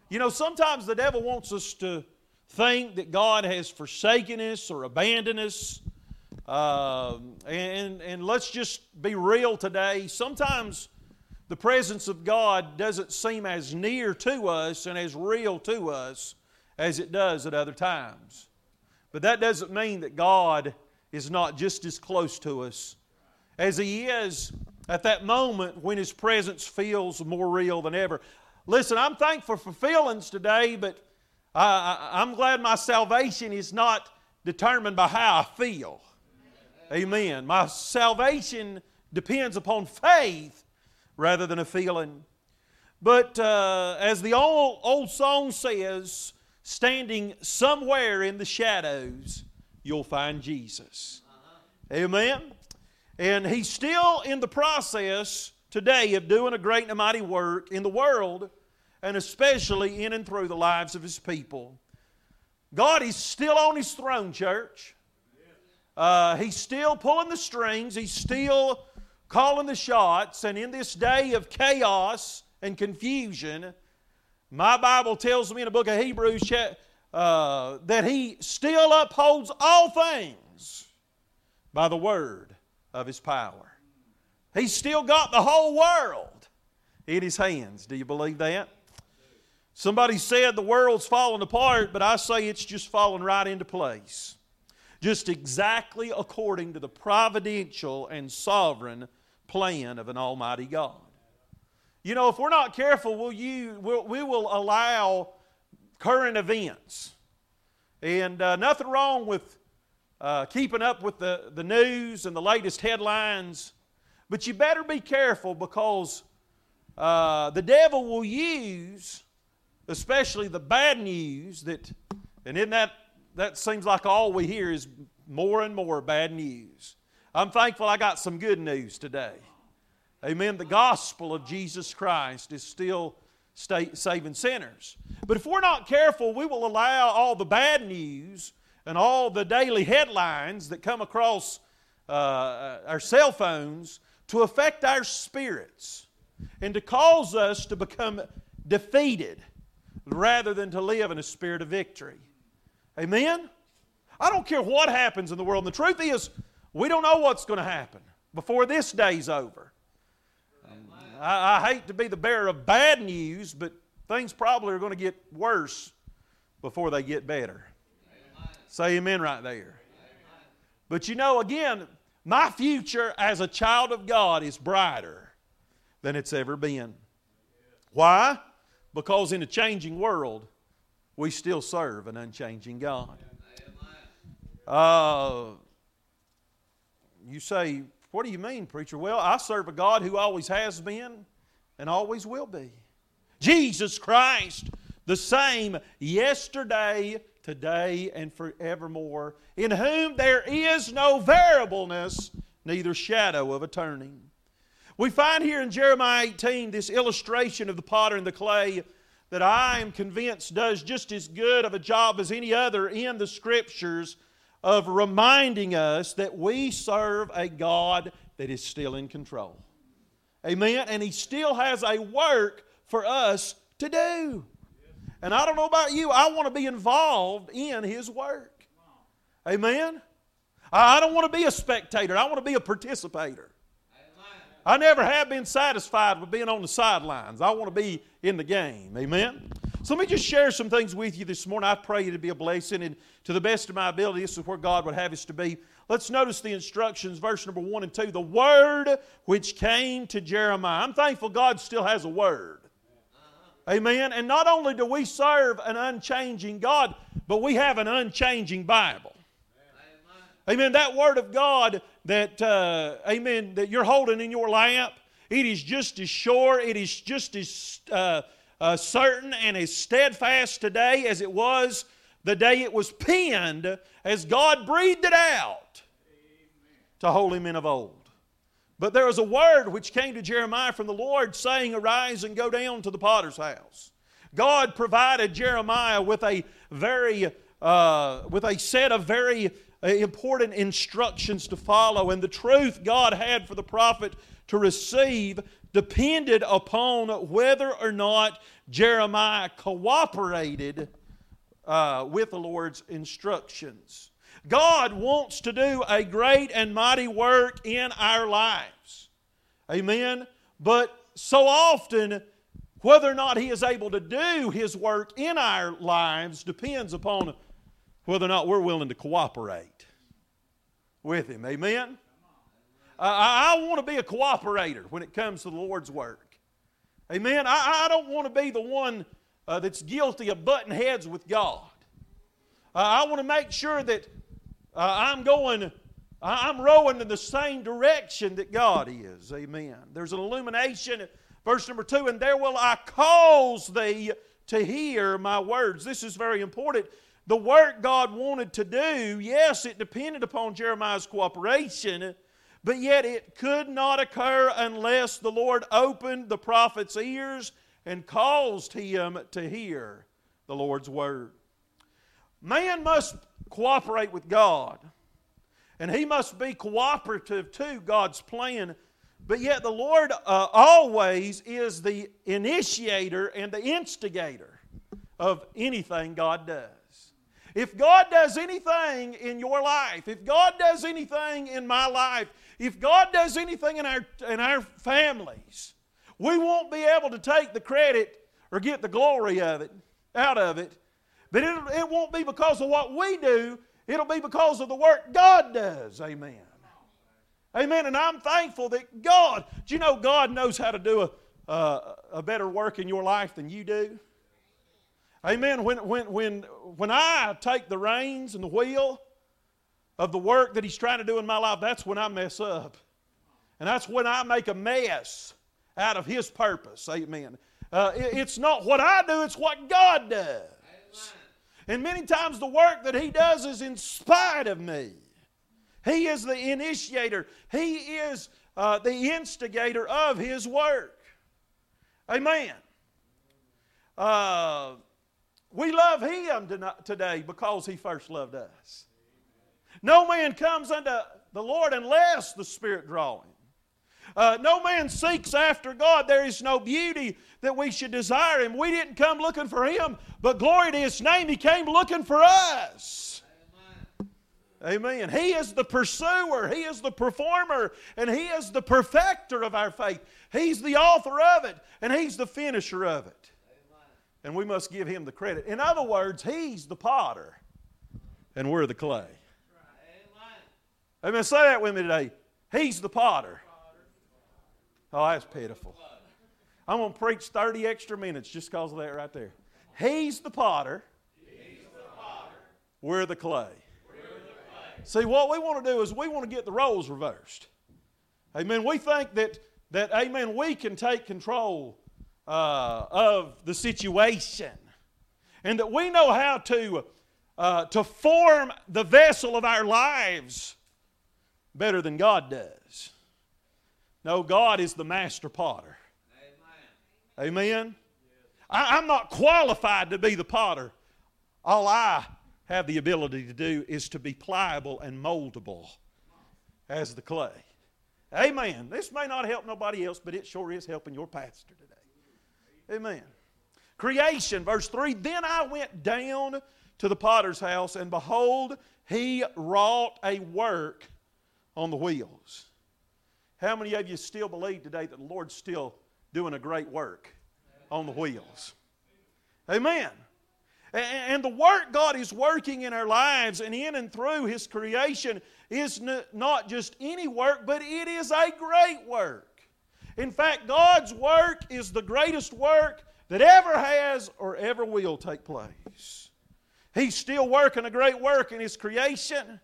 You know, sometimes the devil wants us to think that God has forsaken us or abandoned us. Uh, and, and let's just be real today. Sometimes the presence of God doesn't seem as near to us and as real to us as it does at other times. But that doesn't mean that God is not just as close to us as He is at that moment when His presence feels more real than ever. Listen, I'm thankful for feelings today, but I, I, I'm glad my salvation is not determined by how I feel. Amen. My salvation depends upon faith rather than a feeling. But uh, as the old, old song says, standing somewhere in the shadows, you'll find Jesus. Uh-huh. Amen. And He's still in the process today of doing a great and mighty work in the world, and especially in and through the lives of His people. God is still on His throne, church. Uh, he's still pulling the strings. He's still calling the shots. And in this day of chaos and confusion, my Bible tells me in the book of Hebrews uh, that He still upholds all things by the word of His power. He's still got the whole world in His hands. Do you believe that? Somebody said the world's falling apart, but I say it's just falling right into place. Just exactly according to the providential and sovereign plan of an almighty God. You know, if we're not careful, we'll use, we'll, we will allow current events. And uh, nothing wrong with uh, keeping up with the, the news and the latest headlines. But you better be careful because uh, the devil will use, especially the bad news that, and in that, That seems like all we hear is more and more bad news. I'm thankful I got some good news today. Amen. The gospel of Jesus Christ is still saving sinners. But if we're not careful, we will allow all the bad news and all the daily headlines that come across uh, our cell phones to affect our spirits and to cause us to become defeated rather than to live in a spirit of victory. Amen? I don't care what happens in the world. And the truth is, we don't know what's going to happen before this day's over. I, I hate to be the bearer of bad news, but things probably are going to get worse before they get better. Amen. Say amen right there. Amen. But you know, again, my future as a child of God is brighter than it's ever been. Why? Because in a changing world, we still serve an unchanging God. Uh, you say, what do you mean, preacher? Well, I serve a God who always has been and always will be. Jesus Christ, the same yesterday, today, and forevermore, in whom there is no variableness, neither shadow of a turning. We find here in Jeremiah eighteen this illustration of the potter and the clay that I am convinced does just as good of a job as any other in the Scriptures of reminding us that we serve a God that is still in control. Amen? And He still has a work for us to do. And I don't know about you, I want to be involved in His work. Amen? I don't want to be a spectator. I want to be a participator. I never have been satisfied with being on the sidelines. I want to be in the game. Amen? So let me just share some things with you this morning. I pray it'd be a blessing. And to the best of my ability, this is where God would have us to be. Let's notice the instructions, verse number one and two. The word which came to Jeremiah. I'm thankful God still has a word. Amen? And not only do we serve an unchanging God, but we have an unchanging Bible. Amen. That word of God that, uh, amen, that you're holding in your lap, it is just as sure, it is just as uh, uh, certain and as steadfast today as it was the day it was penned as God breathed it out. to holy men of old. But there was a word which came to Jeremiah from the Lord saying, arise and go down to the potter's house. God provided Jeremiah with a very, uh, with a set of very important instructions to follow. And the truth God had for the prophet to receive depended upon whether or not Jeremiah cooperated uh, with the Lord's instructions. God wants to do a great and mighty work in our lives. Amen? But so often, whether or not He is able to do His work in our lives depends upon whether or not we're willing to cooperate with Him. Amen? Uh, I, I want to be a cooperator when it comes to the Lord's work. Amen? I, I don't want to be the one uh, that's guilty of butting heads with God. Uh, I want to make sure that uh, I'm going, I'm rowing in the same direction that God is. Amen. There's an illumination. Verse number two, and there will I cause thee to hear my words. This is very important. The work God wanted to do, yes, it depended upon Jeremiah's cooperation, but yet it could not occur unless the Lord opened the prophet's ears and caused him to hear the Lord's word. Man must cooperate with God, and he must be cooperative to God's plan. But yet the Lord uh, always is the initiator and the instigator of anything God does. If God does anything in your life, if God does anything in my life, if God does anything in our, in our families, we won't be able to take the credit or get the glory of it, out of it. But it, it won't be because of what we do. It'll be because of the work God does. Amen. Amen. And I'm thankful that God, do you know God knows how to do a, a, a better work in your life than you do? Amen. When, when, when, when I take the reins and the wheel of the work that He's trying to do in my life, that's when I mess up. And that's when I make a mess out of His purpose. Amen. Uh, it, it's not what I do, it's what God does. And many times the work that He does is in spite of me. He is the initiator. He is uh, the instigator of His work. Amen. Uh, we love Him today because He first loved us. No man comes unto the Lord unless the Spirit draw him. Uh, no man seeks after God. There is no beauty that we should desire Him. We didn't come looking for Him, but glory to His name, He came looking for us. Amen. Amen. He is the pursuer. He is the performer. And He is the perfecter of our faith. He's the author of it. And He's the finisher of it. Amen. And we must give Him the credit. In other words, He's the potter and we're the clay. Amen. Amen. Say that with me today. He's the potter. Oh, that's pitiful. I'm going to preach thirty extra minutes just because of that right there. He's the potter. He's the potter. We're the clay. We're the clay. See, what we want to do is we want to get the roles reversed. Amen. We think that, that amen, we can take control uh, of the situation. And that we know how to, uh, to form the vessel of our lives better than God does. No, God is the master potter. Amen. Amen? I, I'm not qualified to be the potter. All I have the ability to do is to be pliable and moldable as the clay. Amen. This may not help nobody else, but it sure is helping your pastor today. Amen. Creation, verse three, then I went down to the potter's house, and behold, he wrought a work on the wheels. How many of you still believe today that the Lord's still doing a great work on the wheels? Amen. And the work God is working in our lives and in and through His creation is not just any work, but it is a great work. In fact, God's work is the greatest work that ever has or ever will take place. He's still working a great work in His creation.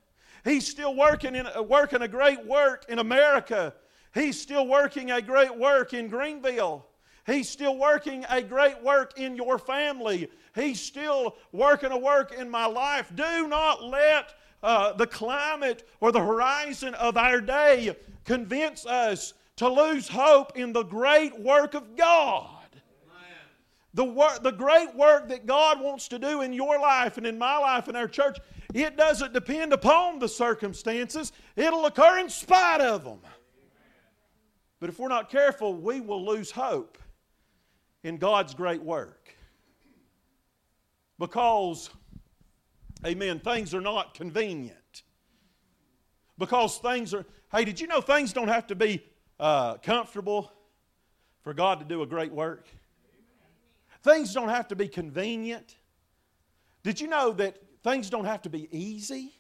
He's still working, in, working a great work in America. He's still working a great work in Greenville. He's still working a great work in your family. He's still working a work in my life. Do not let uh, the climate or the horizon of our day convince us to lose hope in the great work of God. The, wor- the great work that God wants to do in your life and in my life and our church, it doesn't depend upon the circumstances. It'll occur in spite of them. But if we're not careful, we will lose hope in God's great work. Because, amen, things are not convenient. Because things are, hey, did you know things don't have to be uh, comfortable for God to do a great work? Things don't have to be convenient. Did you know that things don't have to be easy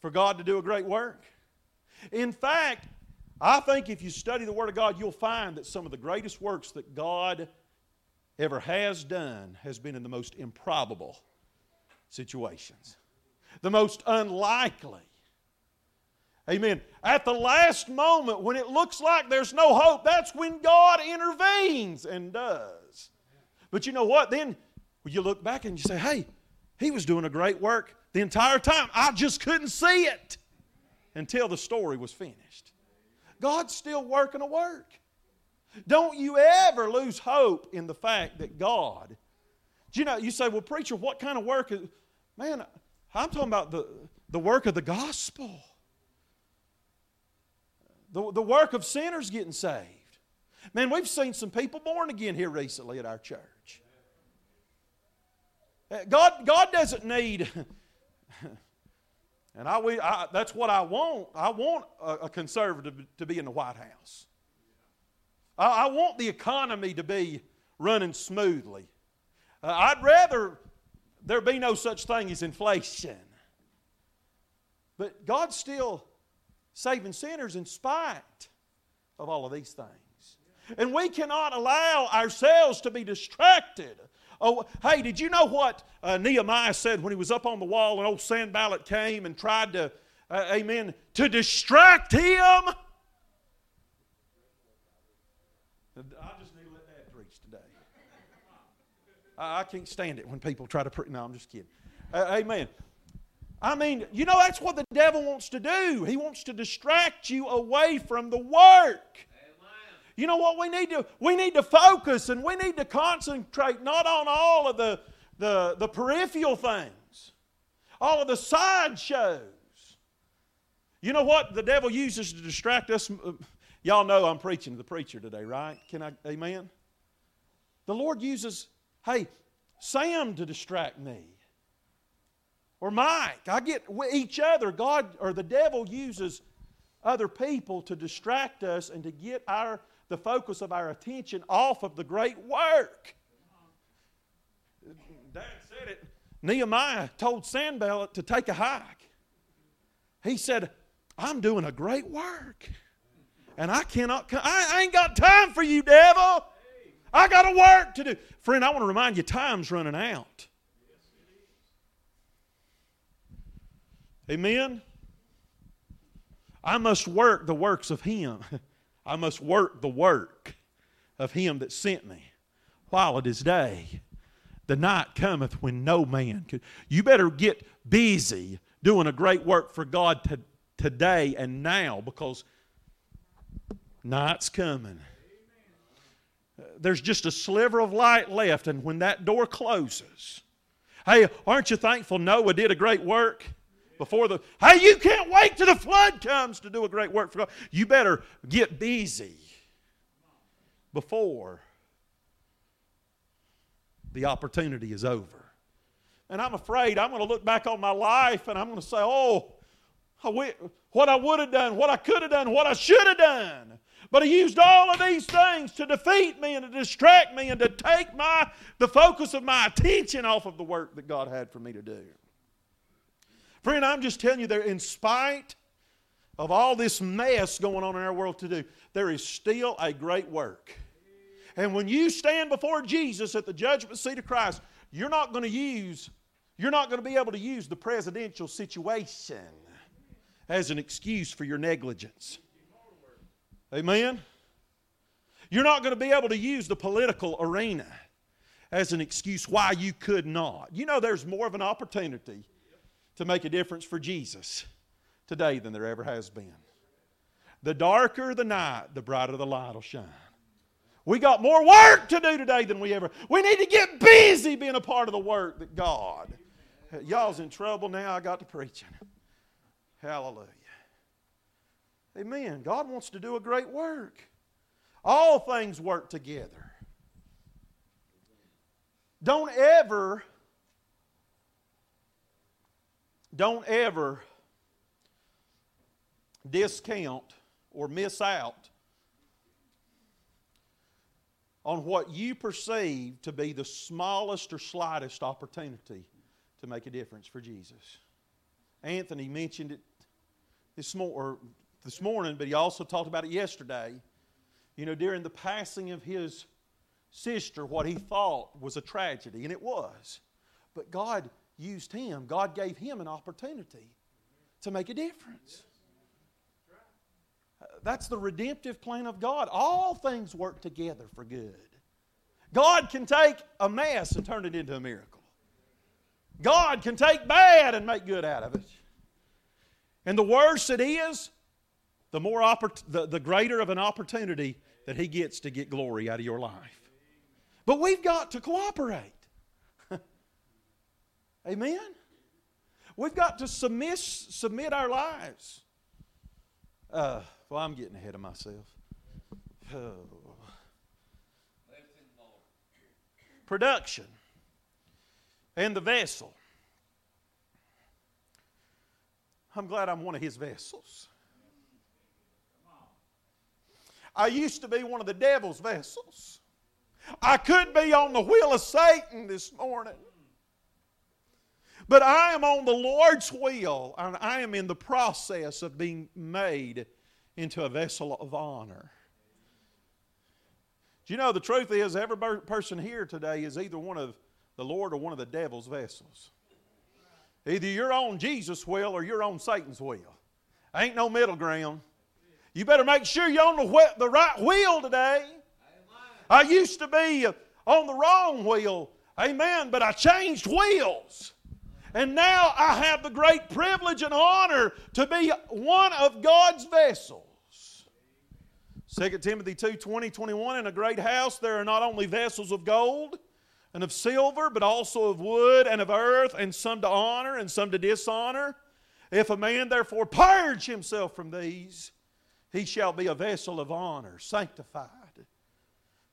for God to do a great work? In fact, I think if you study the Word of God, you'll find that some of the greatest works that God ever has done has been in the most improbable situations, the most unlikely. Amen. At the last moment, when it looks like there's no hope, that's when God intervenes and does. But you know what? Then you look back and you say, hey, He was doing a great work the entire time. I just couldn't see it until the story was finished. God's still working a work. Don't you ever lose hope in the fact that God... Do you know, you say, well, preacher, what kind of work is... Man, I'm talking about the, the work of the gospel. The, the work of sinners getting saved. Man, we've seen some people born again here recently at our church. God, God doesn't need... And I, we, I, that's what I want. I want a, a conservative to be in the White House. I, I want the economy to be running smoothly. Uh, I'd rather there be no such thing as inflation. But God's still saving sinners in spite of all of these things. And we cannot allow ourselves to be distracted. Oh, hey, did you know what uh, Nehemiah said when he was up on the wall and old Sanballat came and tried to, uh, amen, to distract him? I just need to let that preach today. I, I can't stand it when people try to preach. No, I'm just kidding. Uh, amen. I mean, you know, that's what the devil wants to do. He wants to distract you away from the work. You know what we need to we need to focus and we need to concentrate not on all of the, the, the peripheral things, all of the sideshows. You know what the devil uses to distract us? Y'all know I'm preaching to the preacher today, right? Can I amen? The Lord uses, hey, Sam to distract me. Or Mike. I get each other. God or the devil uses other people to distract us and to get our the focus of our attention off of the great work. Dad said it. Nehemiah told Sanballat to take a hike. He said, I'm doing a great work. And I cannot, I ain't got time for you, devil. I got a work to do. Friend, I want to remind you, time's running out. Amen? I must work the works of Him. I must work the work of Him that sent me while it is day. The night cometh when no man could. You better get busy doing a great work for God to, today and now, because night's coming. There's just a sliver of light left, and when that door closes, hey, aren't you thankful Noah did a great work? Before the, hey, you can't wait till the flood comes to do a great work for God. You better get busy before the opportunity is over. And I'm afraid I'm going to look back on my life and I'm going to say, oh, I w- what I would have done, what I could have done, what I should have done. But He used all of these things to defeat me and to distract me and to take my the focus of my attention off of the work that God had for me to do. Friend, I'm just telling you, there, in spite of all this mess going on in our world today, there is still a great work. And when you stand before Jesus at the judgment seat of Christ, you're not going to use, you're not going to be able to use the presidential situation as an excuse for your negligence. Amen? You're not going to be able to use the political arena as an excuse why you could not. You know, there's more of an opportunity to make a difference for Jesus today than there ever has been. The darker the night, the brighter the light will shine. We got more work to do today than we ever. We need to get busy being a part of the work that God. Y'all's in trouble now. I got to preaching. Hallelujah. Amen. God wants to do a great work. All things work together. Don't ever, don't ever discount or miss out on what you perceive to be the smallest or slightest opportunity to make a difference for Jesus. Anthony mentioned it this, mor- or this morning, but he also talked about it yesterday. You know, during the passing of his sister, what he thought was a tragedy, and it was. But God used him. God gave him an opportunity to make a difference. That's the redemptive plan of God. All things work together for good. God can take a mess and turn it into a miracle. God can take bad and make good out of it. And the worse it is, the more oppor- the, the greater of an opportunity that He gets to get glory out of your life. But we've got to cooperate. Amen? We've got to submit, submit our lives. Uh, well, I'm getting ahead of myself. Oh. Production and the vessel. I'm glad I'm one of His vessels. I used to be one of the devil's vessels. I could be on the wheel of Satan this morning. But I am on the Lord's wheel, and I am in the process of being made into a vessel of honor. Do you know the truth is every person here today is either one of the Lord or one of the devil's vessels. Either you're on Jesus' wheel or you're on Satan's wheel. Ain't no middle ground. You better make sure you're on the, wh- the right wheel today. Amen. I used to be on the wrong wheel, amen, but I changed wheels. And now I have the great privilege and honor to be one of God's vessels. Second Timothy two, twenty, twenty-one, in a great house there are not only vessels of gold and of silver, but also of wood and of earth, and some to honor and some to dishonor. If a man therefore purge himself from these, he shall be a vessel of honor, sanctified,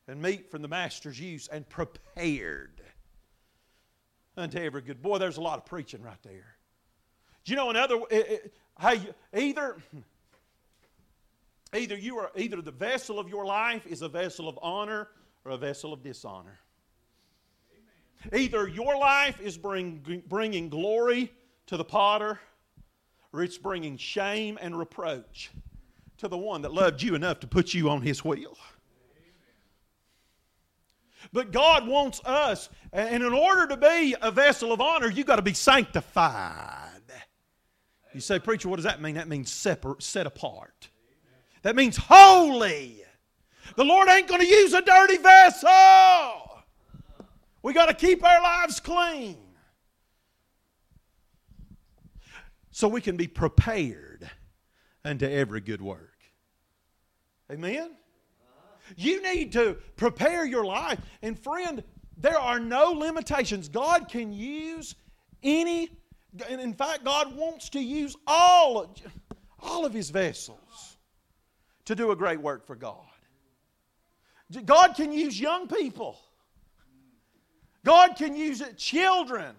and meet for the master's use, and prepared unto every good. Boy, there's a lot of preaching right there. Do you know another? It, it, either, either you are either the vessel of your life is a vessel of honor or a vessel of dishonor. Amen. Either your life is bring, bringing glory to the potter, or it's bringing shame and reproach to the one that loved you enough to put you on His wheel. But God wants us, and in order to be a vessel of honor, you've got to be sanctified. You say, preacher, what does that mean? That means separ- set apart. That means holy. The Lord ain't going to use a dirty vessel. We got to keep our lives clean so we can be prepared unto every good work. Amen? You need to prepare your life. And friend, there are no limitations. God can use any, and in fact, God wants to use all, all of His vessels to do a great work for God. God can use young people. God can use children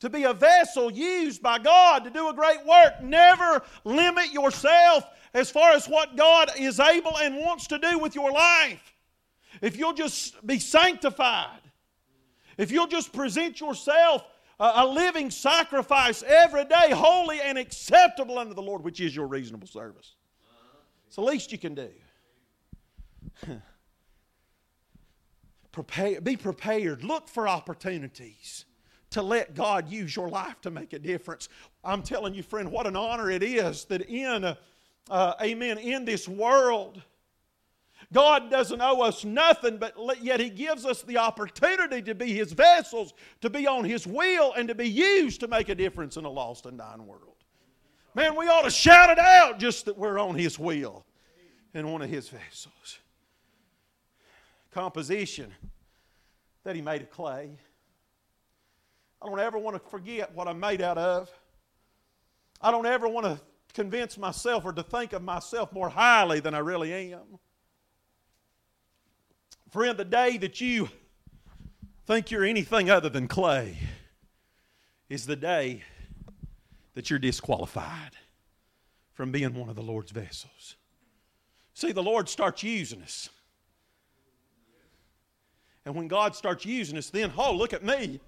to be a vessel used by God to do a great work. Never limit yourself as far as what God is able and wants to do with your life. If you'll just be sanctified, if you'll just present yourself a living sacrifice every day, holy and acceptable unto the Lord, which is your reasonable service. It's the least you can do. Prepare, be prepared. Look for opportunities to let God use your life to make a difference. I'm telling you, friend, what an honor it is that in... Uh, amen. In this world, God doesn't owe us nothing, but yet He gives us the opportunity to be His vessels, to be on His will, and to be used to make a difference in a lost and dying world. Man, we ought to shout it out just that we're on His will and one of His vessels. Composition that He made of clay. I don't ever want to forget what I'm made out of. I don't ever want to convince myself or to think of myself more highly than I really am. Friend, the day that you think you're anything other than clay is the day that you're disqualified from being one of the Lord's vessels. See, the Lord starts using us. And when God starts using us, then, oh, look at me.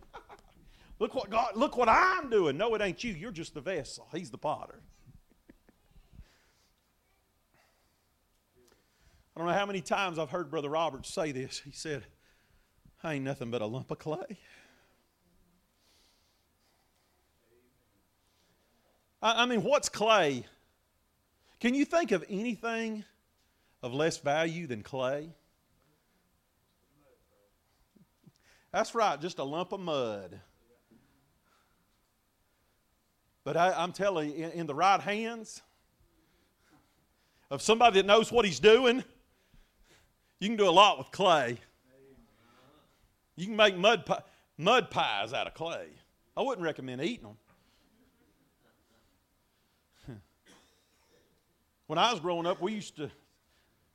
Look what God, look what I'm doing. No, it ain't you. You're just the vessel. He's the potter. I don't know how many times I've heard Brother Robert say this. He said, I ain't nothing but a lump of clay. I, I mean, what's clay? Can you think of anything of less value than clay? That's right, just a lump of mud. But I, I'm telling you, in, in the right hands of somebody that knows what he's doing, you can do a lot with clay. You can make mud pie, mud pies out of clay. I wouldn't recommend eating them. When I was growing up, we used to,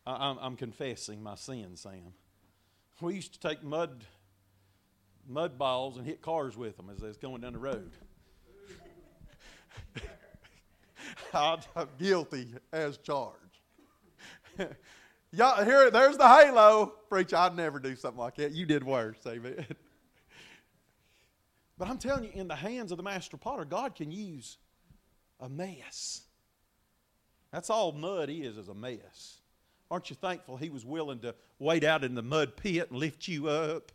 I, I'm, I'm confessing my sin, Sam. We used to take mud, mud balls and hit cars with them as they was going down the road. I'm guilty as charged. Y'all, here, there's the halo. Preacher, I'd never do something like that. You did worse, amen. But I'm telling you, in the hands of the master potter, God can use a mess. That's all mud is, is a mess. Aren't you thankful He was willing to wade out in the mud pit and lift you up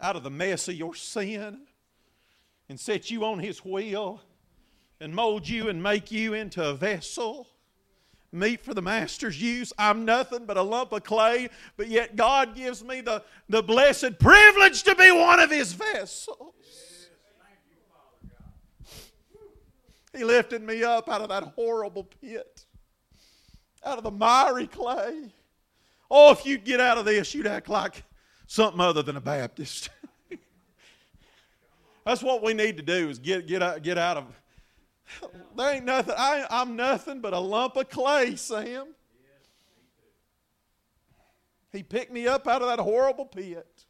out of the mess of your sin and set you on His wheel and mold you and make you into a vessel, meat for the master's use? I'm nothing but a lump of clay, but yet God gives me the, the blessed privilege to be one of His vessels. Yes. Thank you, Father God. He lifted me up out of that horrible pit, out of the miry clay. Oh, if you'd get out of this, you'd act like something other than a Baptist. That's what we need to do, is get, get, out, get out of... There ain't nothing. I, I'm nothing but a lump of clay, Sam. He picked me up out of that horrible pit,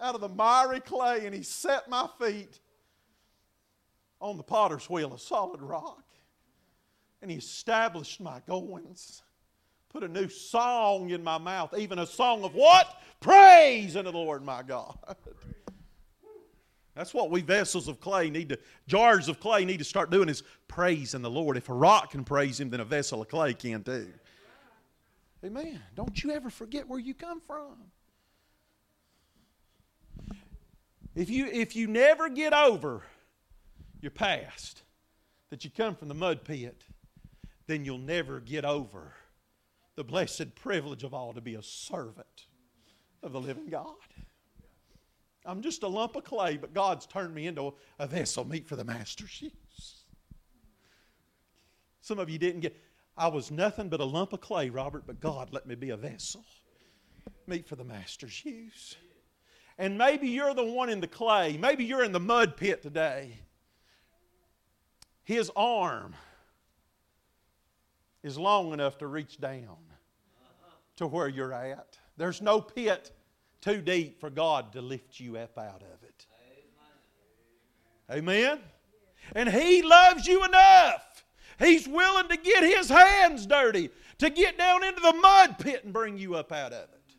out of the miry clay, and He set my feet on the potter's wheel, a solid rock. And He established my goings, put a new song in my mouth, even a song of what? Praise unto the Lord my God. That's what we vessels of clay need to, jars of clay need to start doing, is praising the Lord. If a rock can praise Him, then a vessel of clay can too. Amen. Don't you ever forget where you come from. If you, if you never get over your past, that you come from the mud pit, then you'll never get over the blessed privilege of all to be a servant of the living God. I'm just a lump of clay, but God's turned me into a vessel, meat for the master's use. Some of you didn't get, I was nothing but a lump of clay, Robert, but God let me be a vessel, meat for the master's use. And maybe you're the one in the clay. Maybe you're in the mud pit today. His arm is long enough to reach down to where you're at. There's no pit too deep for God to lift you up out of it. Amen? And He loves you enough. He's willing to get His hands dirty, to get down into the mud pit and bring you up out of it.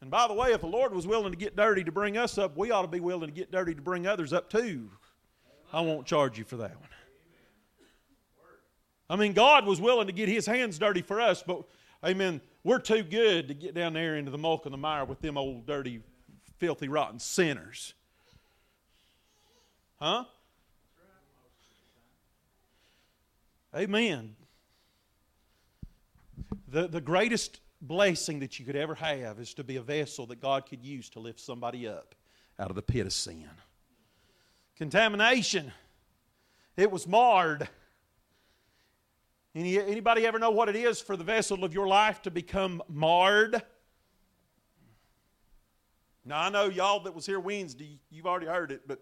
And by the way, if the Lord was willing to get dirty to bring us up, we ought to be willing to get dirty to bring others up too. I won't charge you for that one. I mean, God was willing to get His hands dirty for us, but, amen, we're too good to get down there into the muck and the mire with them old, dirty, filthy, rotten sinners. Huh? Amen. The, the greatest blessing that you could ever have is to be a vessel that God could use to lift somebody up out of the pit of sin. Contamination. It was marred. Any, anybody ever know what it is for the vessel of your life to become marred? Now, I know y'all that was here Wednesday, you've already heard it, but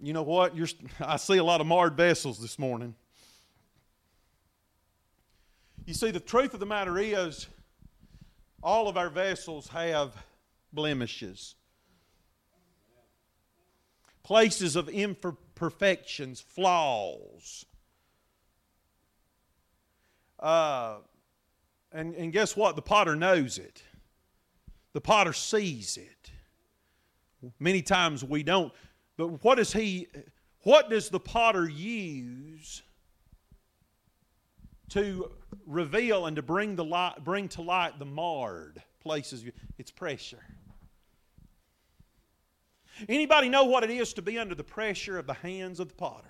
you know what? You're, I see a lot of marred vessels this morning. You see, the truth of the matter is, all of our vessels have blemishes. Places of imperfections, flaws. Uh, and, and guess what? The potter knows it. The potter sees it. Many times we don't. But what does he, what does the potter use to reveal and to bring the light, bring to light the marred places? It's pressure. Anybody know what it is to be under the pressure of the hands of the potter?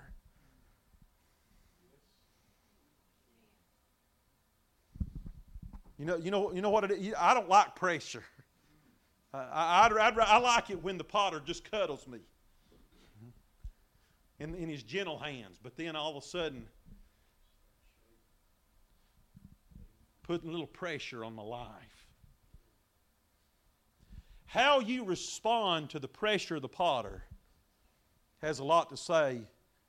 You know, you know, you know what it is? I don't like pressure. I, I, I, I like it when the potter just cuddles me in, in his gentle hands, but then all of a sudden putting a little pressure on my life. How you respond to the pressure of the potter has a lot to say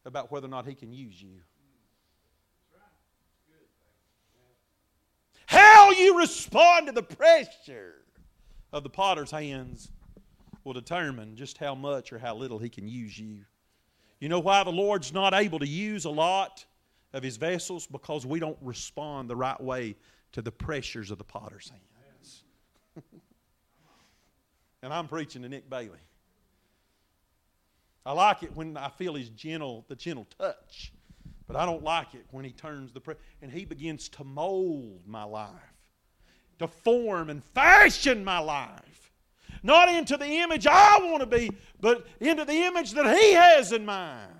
about whether or not he can use you. How you respond to the pressure of the potter's hands will determine just how much or how little he can use you. You know why the Lord's not able to use a lot of his vessels? Because we don't respond the right way to the pressures of the potter's hands. And I'm preaching to Nick Bailey. I like it when I feel his gentle, the gentle touch, but I don't like it when he turns the pressure and he begins to mold my life, to form and fashion my life, not into the image I want to be, but into the image that he has in mind.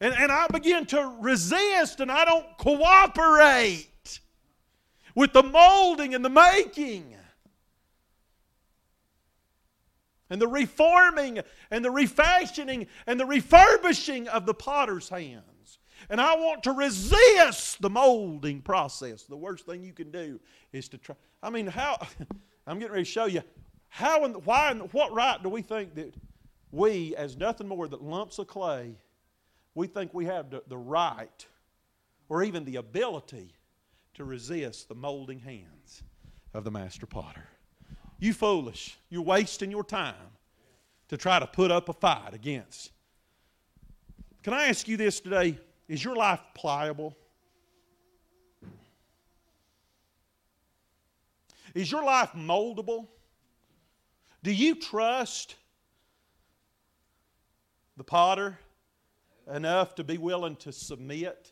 And, and I begin to resist and I don't cooperate with the molding and the making and the reforming and the refashioning and the refurbishing of the potter's hands. And I want to resist the molding process. The worst thing you can do is to try. I mean, how, I'm getting ready to show you, how and why and what right do we think that we, as nothing more than lumps of clay, we think we have the right or even the ability to resist the molding hands of the master potter. You foolish. You're wasting your time to try to put up a fight against. Can I ask you this today? Is your life pliable? Is your life moldable? Do you trust the potter enough to be willing to submit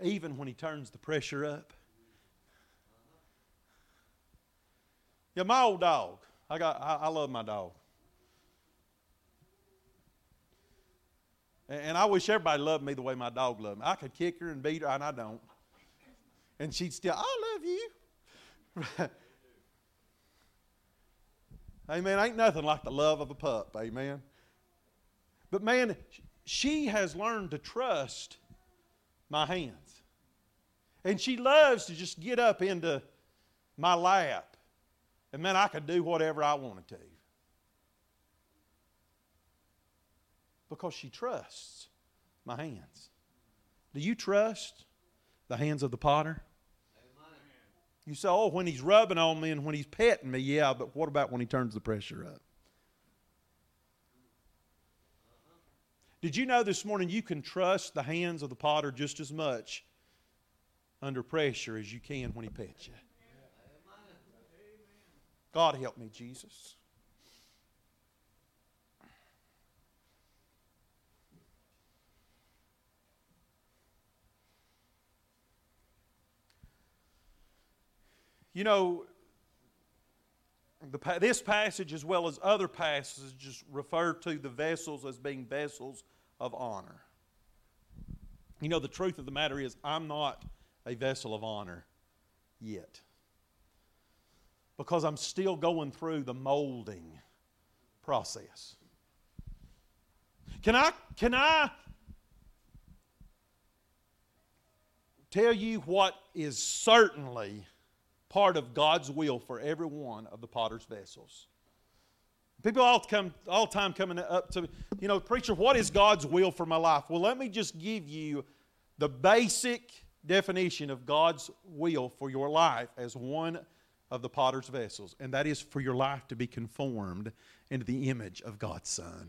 even when he turns the pressure up? Yeah, my old dog. I got. I, I love my dog, and, and I wish everybody loved me the way my dog loved me. I could kick her and beat her, and I don't, and she'd still, "I love you." Amen. Ain't nothing like the love of a pup. Amen. But man, she has learned to trust my hands. And she loves to just get up into my lap. And man, I could do whatever I wanted to. Because she trusts my hands. Do you trust the hands of the potter? Amen. You say, oh, when he's rubbing on me and when he's petting me, yeah, but what about when he turns the pressure up? Did you know this morning you can trust the hands of the potter just as much under pressure as you can when he pets you? God help me, Jesus. You know, The, this passage as well as other passages refer to the vessels as being vessels of honor. You know, the truth of the matter is I'm not a vessel of honor yet, because I'm still going through the molding process. Can I, can I tell you what is certainly part of God's will for every one of the potter's vessels? People all come all time coming up to me, you know, preacher, what is God's will for my life? Well, let me just give you the basic definition of God's will for your life as one of the potter's vessels, and that is for your life to be conformed into the image of God's Son.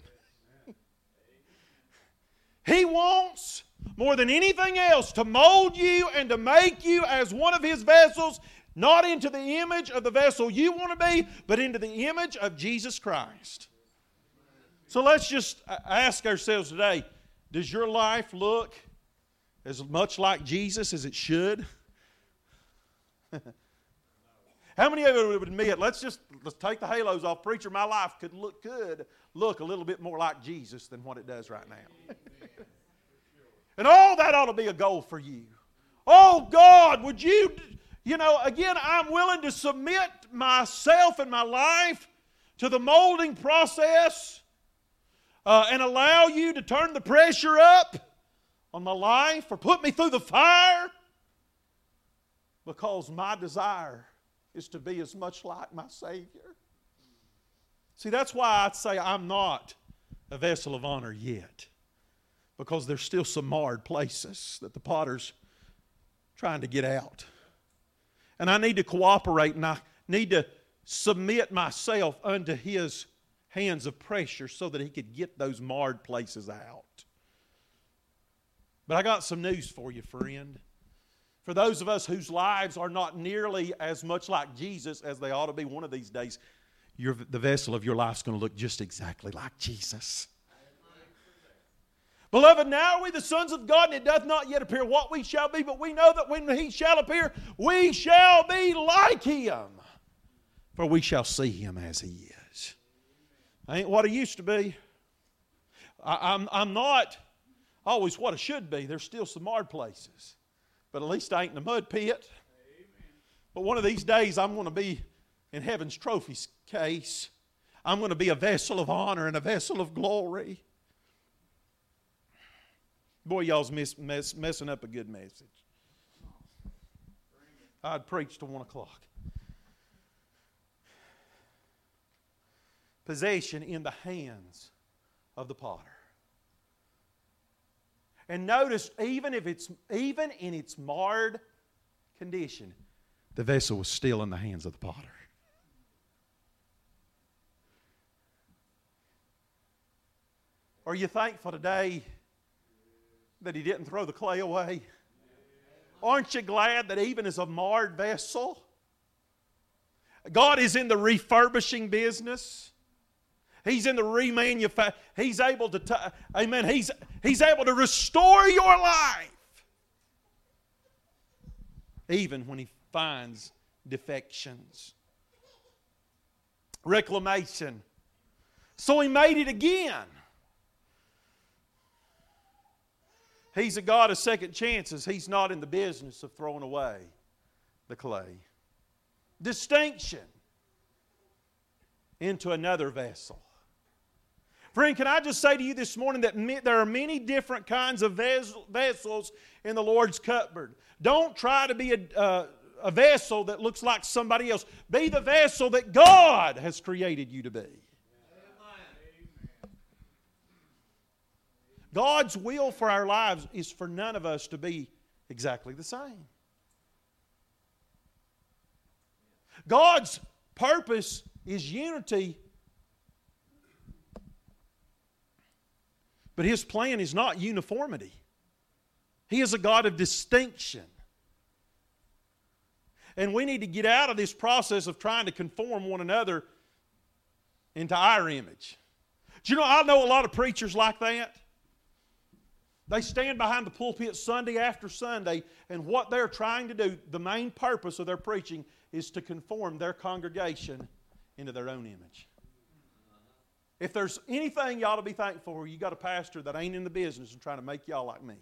He wants, more than anything else, to mold you and to make you as one of His vessels, not into the image of the vessel you want to be, but into the image of Jesus Christ. So let's just ask ourselves today, does your life look as much like Jesus as it should? How many of you would admit, let's just let's take the halos off, preacher, my life could look, could look a little bit more like Jesus than what it does right now. And all that ought to be a goal for you. Oh God, would you... You know, again, I'm willing to submit myself and my life to the molding process uh, and allow you to turn the pressure up on my life or put me through the fire, because my desire is to be as much like my Savior. See, that's why I'd say I'm not a vessel of honor yet, because there's still some marred places that the potter's trying to get out. And I need to cooperate, and I need to submit myself unto His hands of pressure so that He could get those marred places out. But I got some news for you, friend. For those of us whose lives are not nearly as much like Jesus as they ought to be, one of these days, you're, the vessel of your life's going to look just exactly like Jesus. Beloved, now are we the sons of God, and it doth not yet appear what we shall be, but we know that when He shall appear, we shall be like Him, for we shall see Him as He is. I ain't what I used to be. I, I'm, I'm not always what I should be. There's still some hard places, but at least I ain't in the mud pit. But one of these days, I'm going to be in heaven's trophy case. I'm going to be a vessel of honor and a vessel of glory. Boy, y'all's mess, mess, messing up a good message. I'd preach to one o'clock. Possession in the hands of the potter. And notice, even if it's even in its marred condition, the vessel was still in the hands of the potter. Are you thankful today that He didn't throw the clay away? Aren't you glad that even as a marred vessel, God is in the refurbishing business? He's in the remanufacture. He's able to, t- amen, he's, he's able to restore your life, even when He finds defections. Reclamation. So He made it again. He's a God of second chances. He's not in the business of throwing away the clay. Distinction into another vessel. Friend, can I just say to you this morning that there are many different kinds of vessels in the Lord's cupboard. Don't try to be a, uh, a vessel that looks like somebody else. Be the vessel that God has created you to be. God's will for our lives is for none of us to be exactly the same. God's purpose is unity, but His plan is not uniformity. He is a God of distinction. And we need to get out of this process of trying to conform one another into our image. Do you know, I know a lot of preachers like that. They stand behind the pulpit Sunday after Sunday, and what they're trying to do, the main purpose of their preaching, is to conform their congregation into their own image. If there's anything y'all to be thankful for, you got a pastor that ain't in the business of trying to make y'all like me.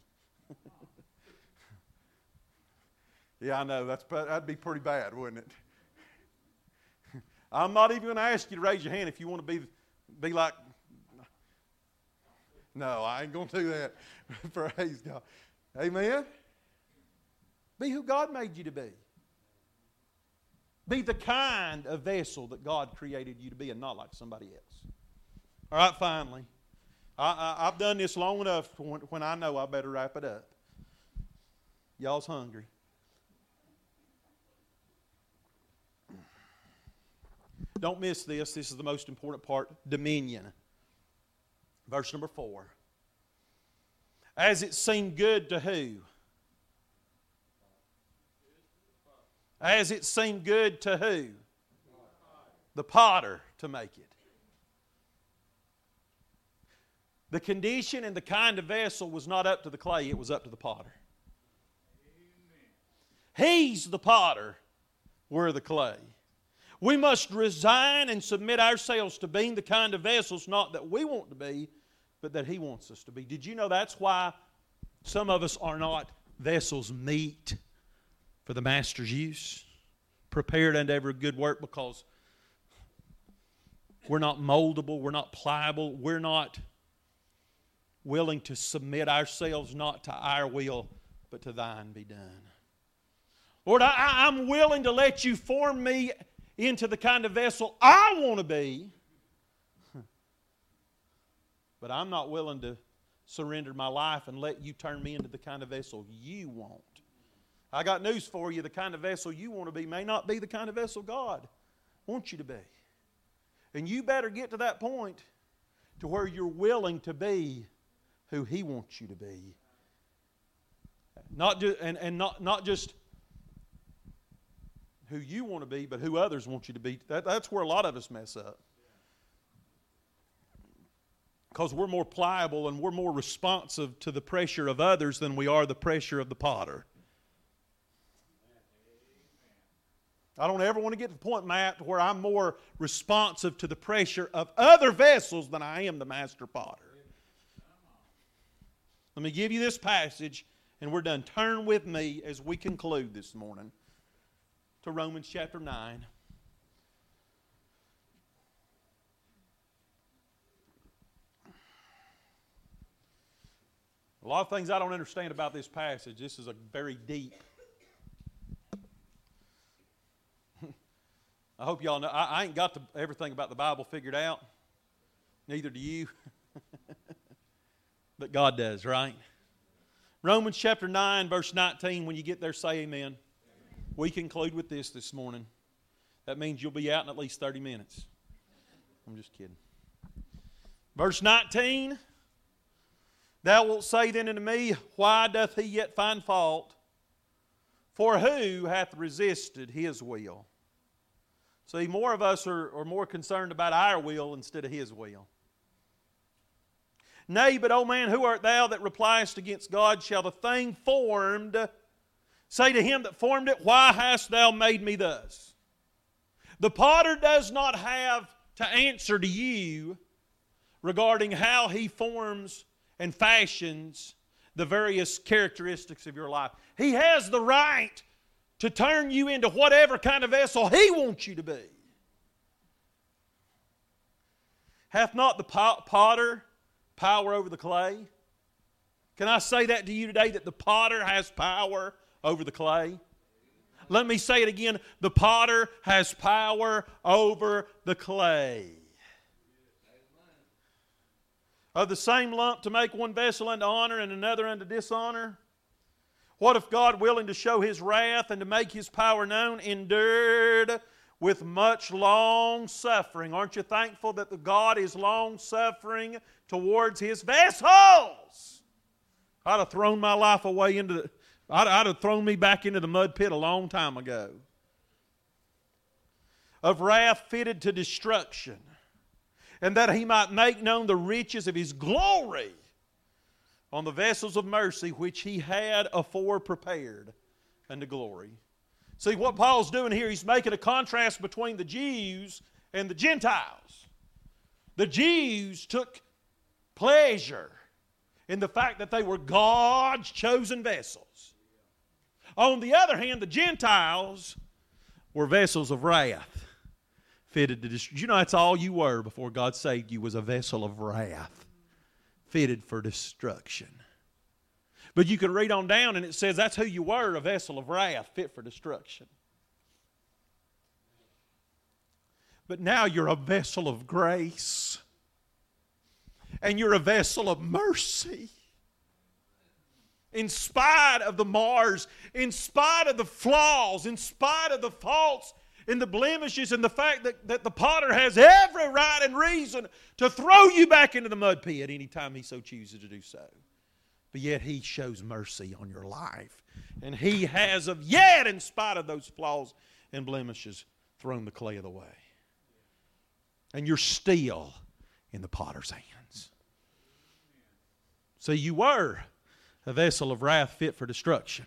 Yeah, I know. That's that'd be pretty bad, wouldn't it? I'm not even going to ask you to raise your hand if you want to be be like. No, I ain't going to do that. Praise God. Amen. Be who God made you to be. Be the kind of vessel that God created you to be, and not like somebody else. All right, finally. I, I, I've done this long enough when, when I know I better wrap it up. Y'all's hungry. Don't miss this. This is the most important part. Dominion. Verse number four. As it seemed good to who? As it seemed good to who? The potter to make it. The condition and the kind of vessel was not up to the clay, it was up to the potter. He's the potter, we're the clay. We must resign and submit ourselves to being the kind of vessels, not that we want to be, but that He wants us to be. Did you know that's why some of us are not vessels meet for the master's use, prepared unto every good work, because we're not moldable, we're not pliable, we're not willing to submit ourselves not to our will, but to Thine be done. Lord, I, I'm willing to let You form me into the kind of vessel I want to be, but I'm not willing to surrender my life and let You turn me into the kind of vessel You want. I got news for you. The kind of vessel you want to be may not be the kind of vessel God wants you to be. And you better get to that point to where you're willing to be who He wants you to be. Not just, and, and not, not just who you want to be, but who others want you to be. That, that's where a lot of us mess up. Because we're more pliable and we're more responsive to the pressure of others than we are the pressure of the potter. I don't ever want to get to the point, Matt, where I'm more responsive to the pressure of other vessels than I am the master potter. Let me give you this passage, and we're done. Turn with me as we conclude this morning to Romans chapter nine. A lot of things I don't understand about this passage. This is a very deep passage. I hope y'all know, I, I ain't got the, everything about the Bible figured out. Neither do you. But God does, right? Romans chapter nine, verse nineteen, when you get there, say amen. Amen. We conclude with this this morning. That means you'll be out in at least thirty minutes. I'm just kidding. Verse nineteen, thou wilt say then unto me, why doth he yet find fault? For who hath resisted his will? See, more of us are, are more concerned about our will instead of His will. Nay, but, O man, who art thou that repliest against God? Shall the thing formed say to him that formed it, why hast thou made me thus? The potter does not have to answer to you regarding how he forms and fashions the various characteristics of your life. He has the right to turn you into whatever kind of vessel He wants you to be. Hath not the potter power over the clay? Can I say that to you today, that the potter has power over the clay? Let me say it again. The potter has power over the clay. Of the same lump to make one vessel unto honor and another unto dishonor? What if God, willing to show His wrath and to make His power known, endured with much long suffering? Aren't you thankful that the God is long suffering towards His vessels? I'd have thrown my life away into the, I'd, I'd have thrown me back into the mud pit a long time ago. Of wrath fitted to destruction, and that He might make known the riches of His glory on the vessels of mercy which He had afore prepared unto glory. See, what Paul's doing here, he's making a contrast between the Jews and the Gentiles. The Jews took pleasure in the fact that they were God's chosen vessels. On the other hand, the Gentiles were vessels of wrath, fitted to destroy. You know, that's all you were before God saved you, was a vessel of wrath, fitted for destruction. But you can read on down and it says that's who you were, a vessel of wrath, fit for destruction. But now you're a vessel of grace. And you're a vessel of mercy. In spite of the mars, in spite of the flaws, in spite of the faults and the blemishes and the fact that, that the potter has every right and reason to throw you back into the mud pit anytime he so chooses to do so. But yet he shows mercy on your life. And he has of yet, in spite of those flaws and blemishes, thrown the clay of the way. And you're still in the potter's hands. So you were a vessel of wrath fit for destruction.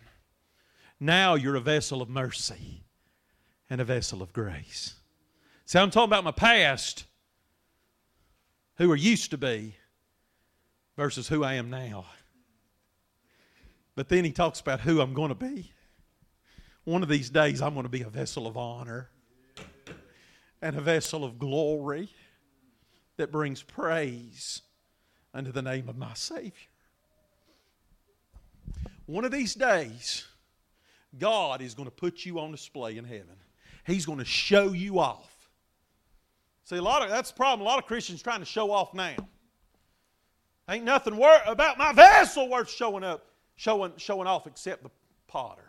Now you're a vessel of mercy and a vessel of grace. See, I'm talking about my past, who I used to be, versus who I am now. But then he talks about who I'm going to be. One of these days I'm going to be a vessel of honor and a vessel of glory that brings praise unto the name of my Savior. One of these days, God is going to put you on display in heaven. He's going to show you off. See, a lot of that's the problem. A lot of Christians trying to show off now. Ain't nothing wor- about my vessel worth showing up, showing, showing off except the potter.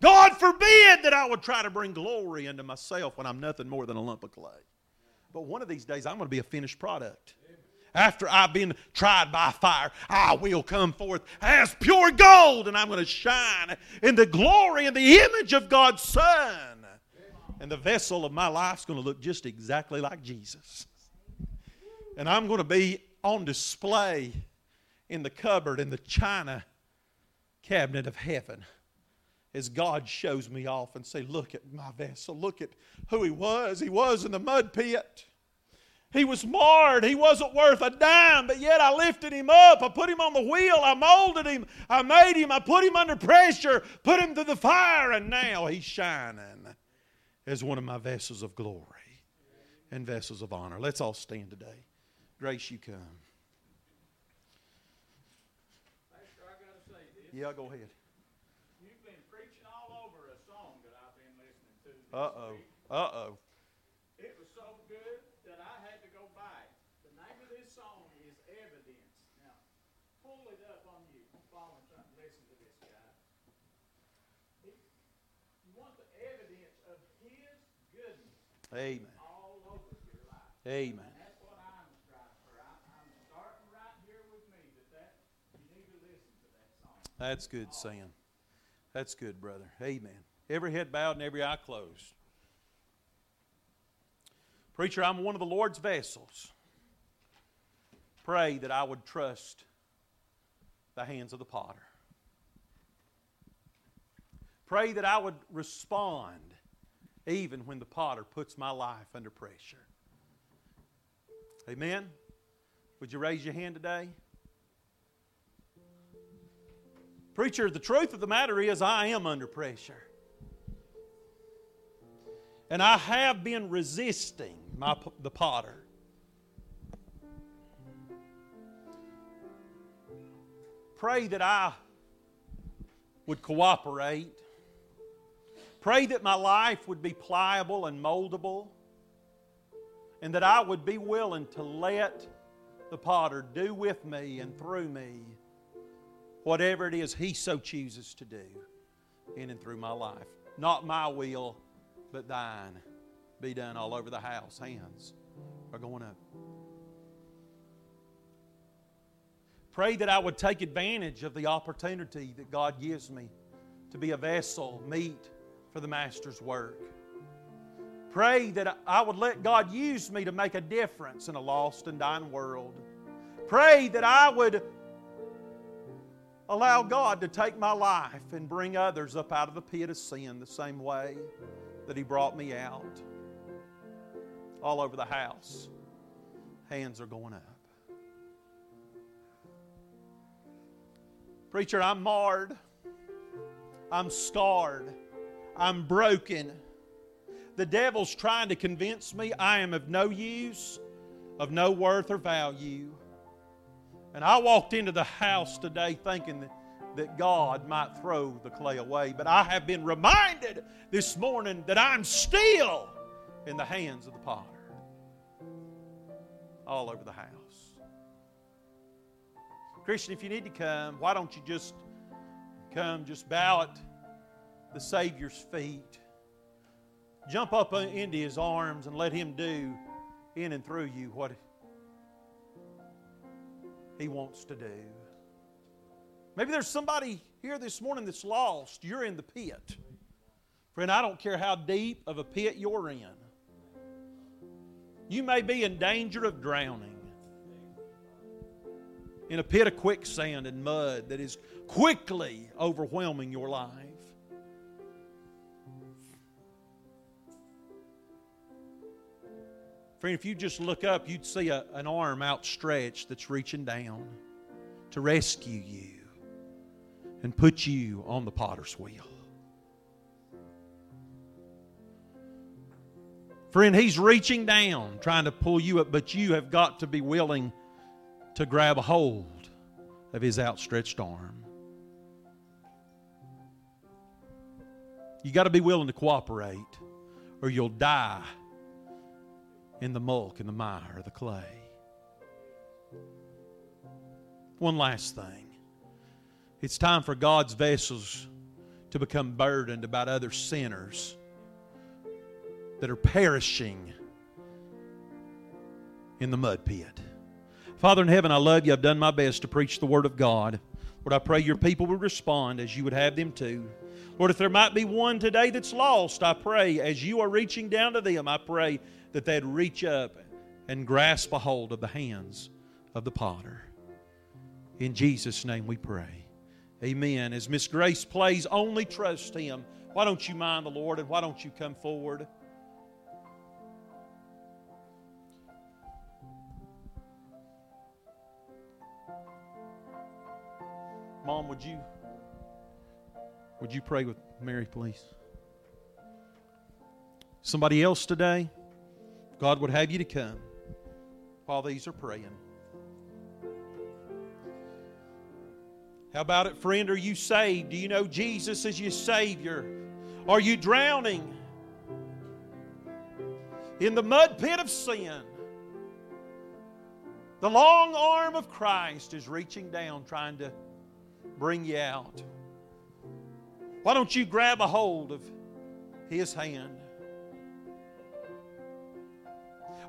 God forbid that I would try to bring glory unto myself when I'm nothing more than a lump of clay. But one of these days, I'm going to be a finished product. After I've been tried by fire, I will come forth as pure gold, and I'm going to shine in the glory and the image of God's Son. And the vessel of my life's going to look just exactly like Jesus. And I'm going to be on display in the cupboard, in the china cabinet of heaven, as God shows me off and say, look at my vessel. Look at who he was. He was in the mud pit. He was marred. He wasn't worth a dime, but yet I lifted him up. I put him on the wheel. I molded him. I made him. I put him under pressure, put him through the fire, and now he's shining as one of my vessels of glory and vessels of honor. Let's all stand today. Grace, you come. Pastor, I got to say this. Yeah, go ahead. Uh-oh, uh-oh. It was so good that I had to go buy it. The name of this song is Evidence. Now, pull it up on you. Follow and try to listen to this guy. He, you want the evidence of His goodness. Amen. All over your life. Amen. And that's what I'm striving for. I, I'm starting right here with me. That, that you need to listen to that song. That's good, Sam. That's good, brother. Amen. Every head bowed and every eye closed. Preacher, I'm one of the Lord's vessels. Pray that I would trust the hands of the potter. Pray that I would respond even when the potter puts my life under pressure. Amen? Would you raise your hand today? Preacher, the truth of the matter is I am under pressure. And I have been resisting my, the potter. Pray that I would cooperate. Pray that my life would be pliable and moldable. And that I would be willing to let the potter do with me and through me whatever it is he so chooses to do in and through my life. Not my will, but thine be done. All over the house, hands are going up. Pray that I would take advantage of the opportunity that God gives me to be a vessel, meet for the Master's work. Pray that I would let God use me to make a difference in a lost and dying world. Pray that I would allow God to take my life and bring others up out of the pit of sin the same way that He brought me out. All over the house, hands are going up. Preacher, I'm marred. I'm scarred. I'm broken. The devil's trying to convince me I am of no use, of no worth or value. And I walked into the house today thinking that, that God might throw the clay away. But I have been reminded this morning that I'm still in the hands of the potter. All over the house. Christian, if you need to come, why don't you just come, just bow at the Savior's feet. Jump up into His arms and let Him do in and through you what He wants to do. Maybe there's somebody here this morning that's lost. You're in the pit. Friend, I don't care how deep of a pit you're in. You may be in danger of drowning in a pit of quicksand and mud that is quickly overwhelming your life. Friend, if you just look up, you'd see a, an arm outstretched that's reaching down to rescue you and put you on the potter's wheel. Friend, He's reaching down, trying to pull you up, but you have got to be willing to grab a hold of His outstretched arm. You got to be willing to cooperate, or you'll die in the muck, in the mire, the clay. One last thing. It's time for God's vessels to become burdened about other sinners that are perishing in the mud pit. Father in heaven, I love you. I've done my best to preach the Word of God. Lord, I pray your people would respond as you would have them to. Lord, if there might be one today that's lost, I pray as you are reaching down to them, I pray that they'd reach up and grasp a hold of the hands of the potter. In Jesus' name we pray. Amen. As Miss Grace plays, Only Trust Him. Why don't you mind the Lord, and why don't you come forward? Mom, would you would you pray with Mary, please? Somebody else today, God would have you to come while these are praying. How about it, friend? Are you saved? Do you know Jesus as your Savior? Are you drowning in the mud pit of sin? The long arm of Christ is reaching down, trying to bring you out. Why don't you grab a hold of His hand?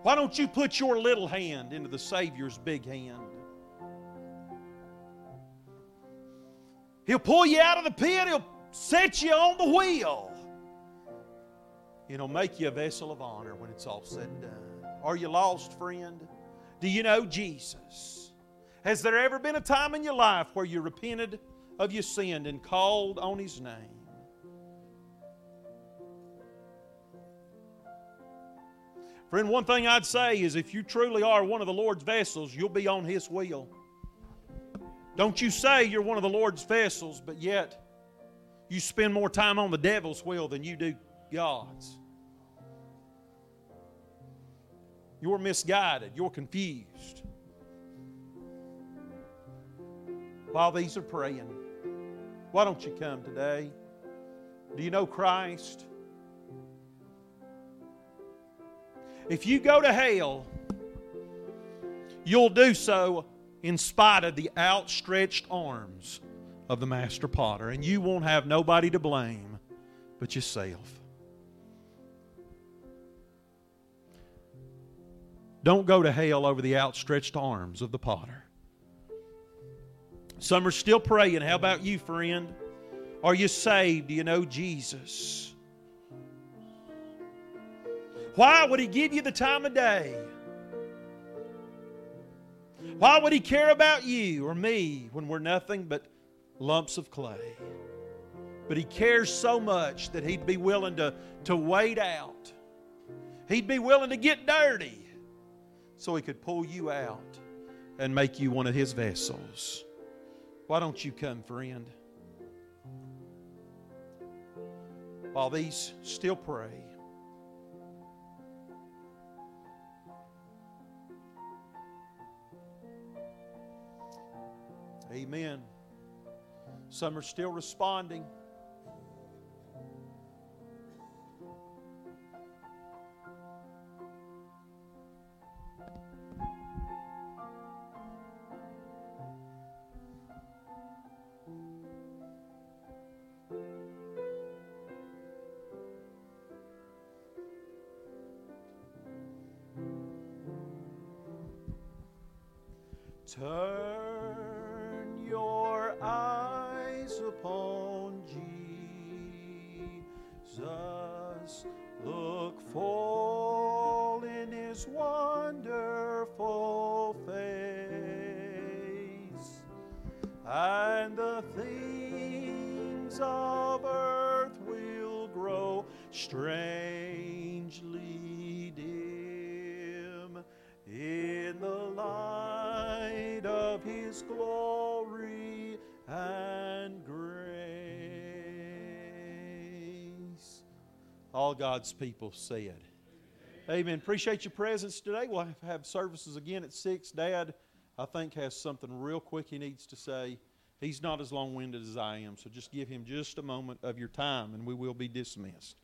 Why don't you put your little hand into the Savior's big hand? He'll pull you out of the pit. He'll set you on the wheel. And He'll make you a vessel of honor when it's all said and done. Are you lost, friend? Do you know Jesus? Has there ever been a time in your life where you repented of your sin and called on His name? Friend, one thing I'd say is if you truly are one of the Lord's vessels, you'll be on His wheel. Don't you say you're one of the Lord's vessels, but yet you spend more time on the devil's wheel than you do God's. You're misguided. You're confused. While these are praying, why don't you come today? Do you know Christ? If you go to hell, you'll do so in spite of the outstretched arms of the Master Potter, and you won't have nobody to blame but yourself. Don't go to hell over the outstretched arms of the Potter. Some are still praying. How about you, friend? Are you saved? Do you know Jesus? Why would He give you the time of day? Why would He care about you or me when we're nothing but lumps of clay? But He cares so much that He'd be willing to, to wade out. He'd be willing to get dirty so He could pull you out and make you one of His vessels. Why don't you come, friend? While these still pray, amen. Some are still responding. Turn your eyes upon Jesus. Look full in his wonderful face, and the things of earth will grow strangely dim in the light of his glory and grace. All God's people said, amen. Amen. Appreciate your presence today. We'll have services again at six. Dad, I think, has something real quick he needs to say. He's not as long-winded as I am, so just give him just a moment of your time, and we will be dismissed.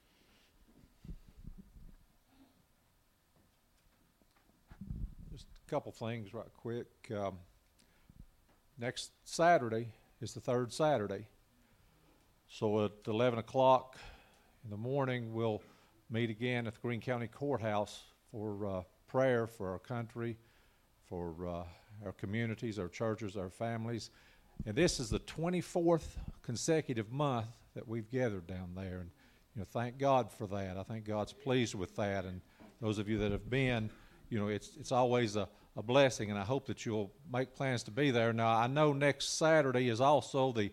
Couple things right quick. Um, next Saturday is the third Saturday. So at eleven o'clock in the morning, we'll meet again at the Greene County Courthouse for uh, prayer for our country, for uh, our communities, our churches, our families. And this is the twenty-fourth consecutive month that we've gathered down there. And you know, thank God for that. I think God's pleased with that. And those of you that have been, you know, it's it's always a a blessing, and I hope that you'll make plans to be there. Now, I know next Saturday is also the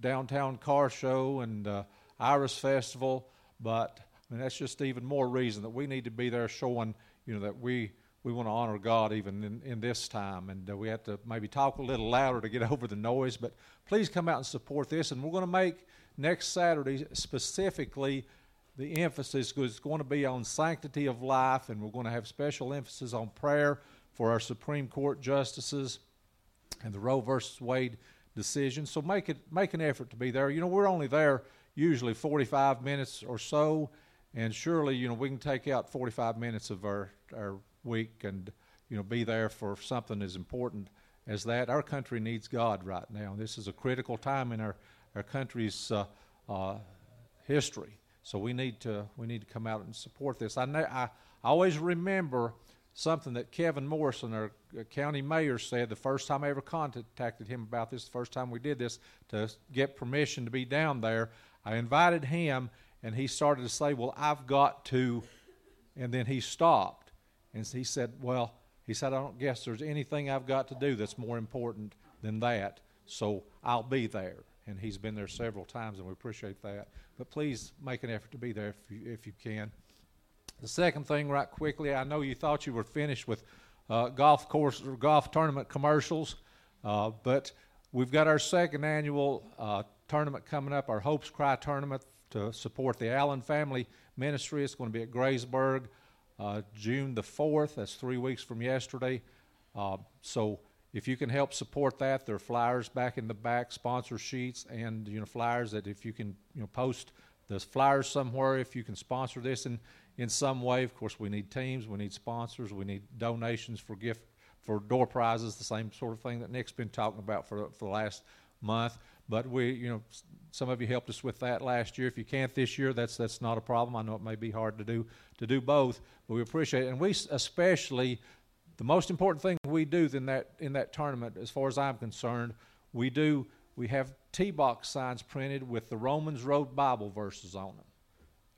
downtown car show and uh, Iris Festival, but I mean, that's just even more reason that we need to be there showing, you know, that we, we want to honor God even in, in this time, and uh, we have to maybe talk a little louder to get over the noise, but please come out and support this, and we're going to make next Saturday specifically the emphasis is going to be on sanctity of life, and we're going to have special emphasis on prayer for our Supreme Court justices and the Roe versus Wade decision. So make it make an effort to be there. You know, we're only there usually forty-five minutes or so, and surely, you know, we can take out forty-five minutes of our, our week and, you know, be there for something as important as that. Our country needs God right now. This is a critical time in our, our country's uh, uh, history. So we need to we need to come out and support this. I know, I always remember something that Kevin Morrison, our county mayor, said the first time I ever contacted him about this, the first time we did this, to get permission to be down there. I invited him, and he started to say, well, I've got to, and then he stopped. And he said, well, he said, I don't guess there's anything I've got to do that's more important than that, so I'll be there. And he's been there several times, and we appreciate that. But please make an effort to be there if you, if you can. The second thing, right quickly, I know you thought you were finished with uh, golf course or golf tournament commercials, uh, but we've got our second annual uh, tournament coming up, our Hope's Cry tournament to support the Allen Family Ministry. It's going to be at Graysburg, uh, June the fourth. That's three weeks from yesterday. Uh, so. If you can help support that, there are flyers back in the back, sponsor sheets, and you know flyers that if you can you know post those flyers somewhere, if you can sponsor this in, in some way. Of course, we need teams, we need sponsors, we need donations for gift for door prizes, the same sort of thing that Nick's been talking about for for the last month. But we you know some of you helped us with that last year. If you can't this year, that's that's not a problem. I know it may be hard to do to do both, but we appreciate it, and we especially. The most important thing we do in that in that tournament, as far as I'm concerned, we do we have T-box signs printed with the Romans Road Bible verses on them,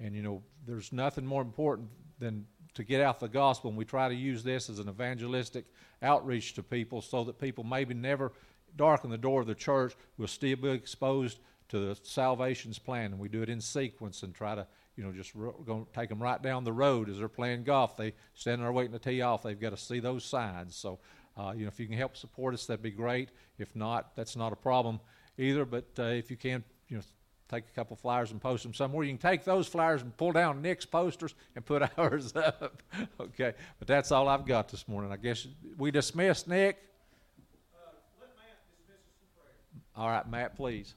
and you know there's nothing more important than to get out the gospel. And we try to use this as an evangelistic outreach to people, so that people maybe never darken the door of the church will still be exposed to the salvation's plan. And we do it in sequence and try to. You know, just re- going to take them right down the road as they're playing golf. They standing there waiting to tee off. They've got to see those signs. So, uh, you know, if you can help support us, that'd be great. If not, that's not a problem either. But uh, if you can, you know, take a couple flyers and post them somewhere. You can take those flyers and pull down Nick's posters and put ours up. Okay, but that's all I've got this morning. I guess we dismiss, Nick. Uh, let Matt dismiss us in prayer. All right, Matt, please.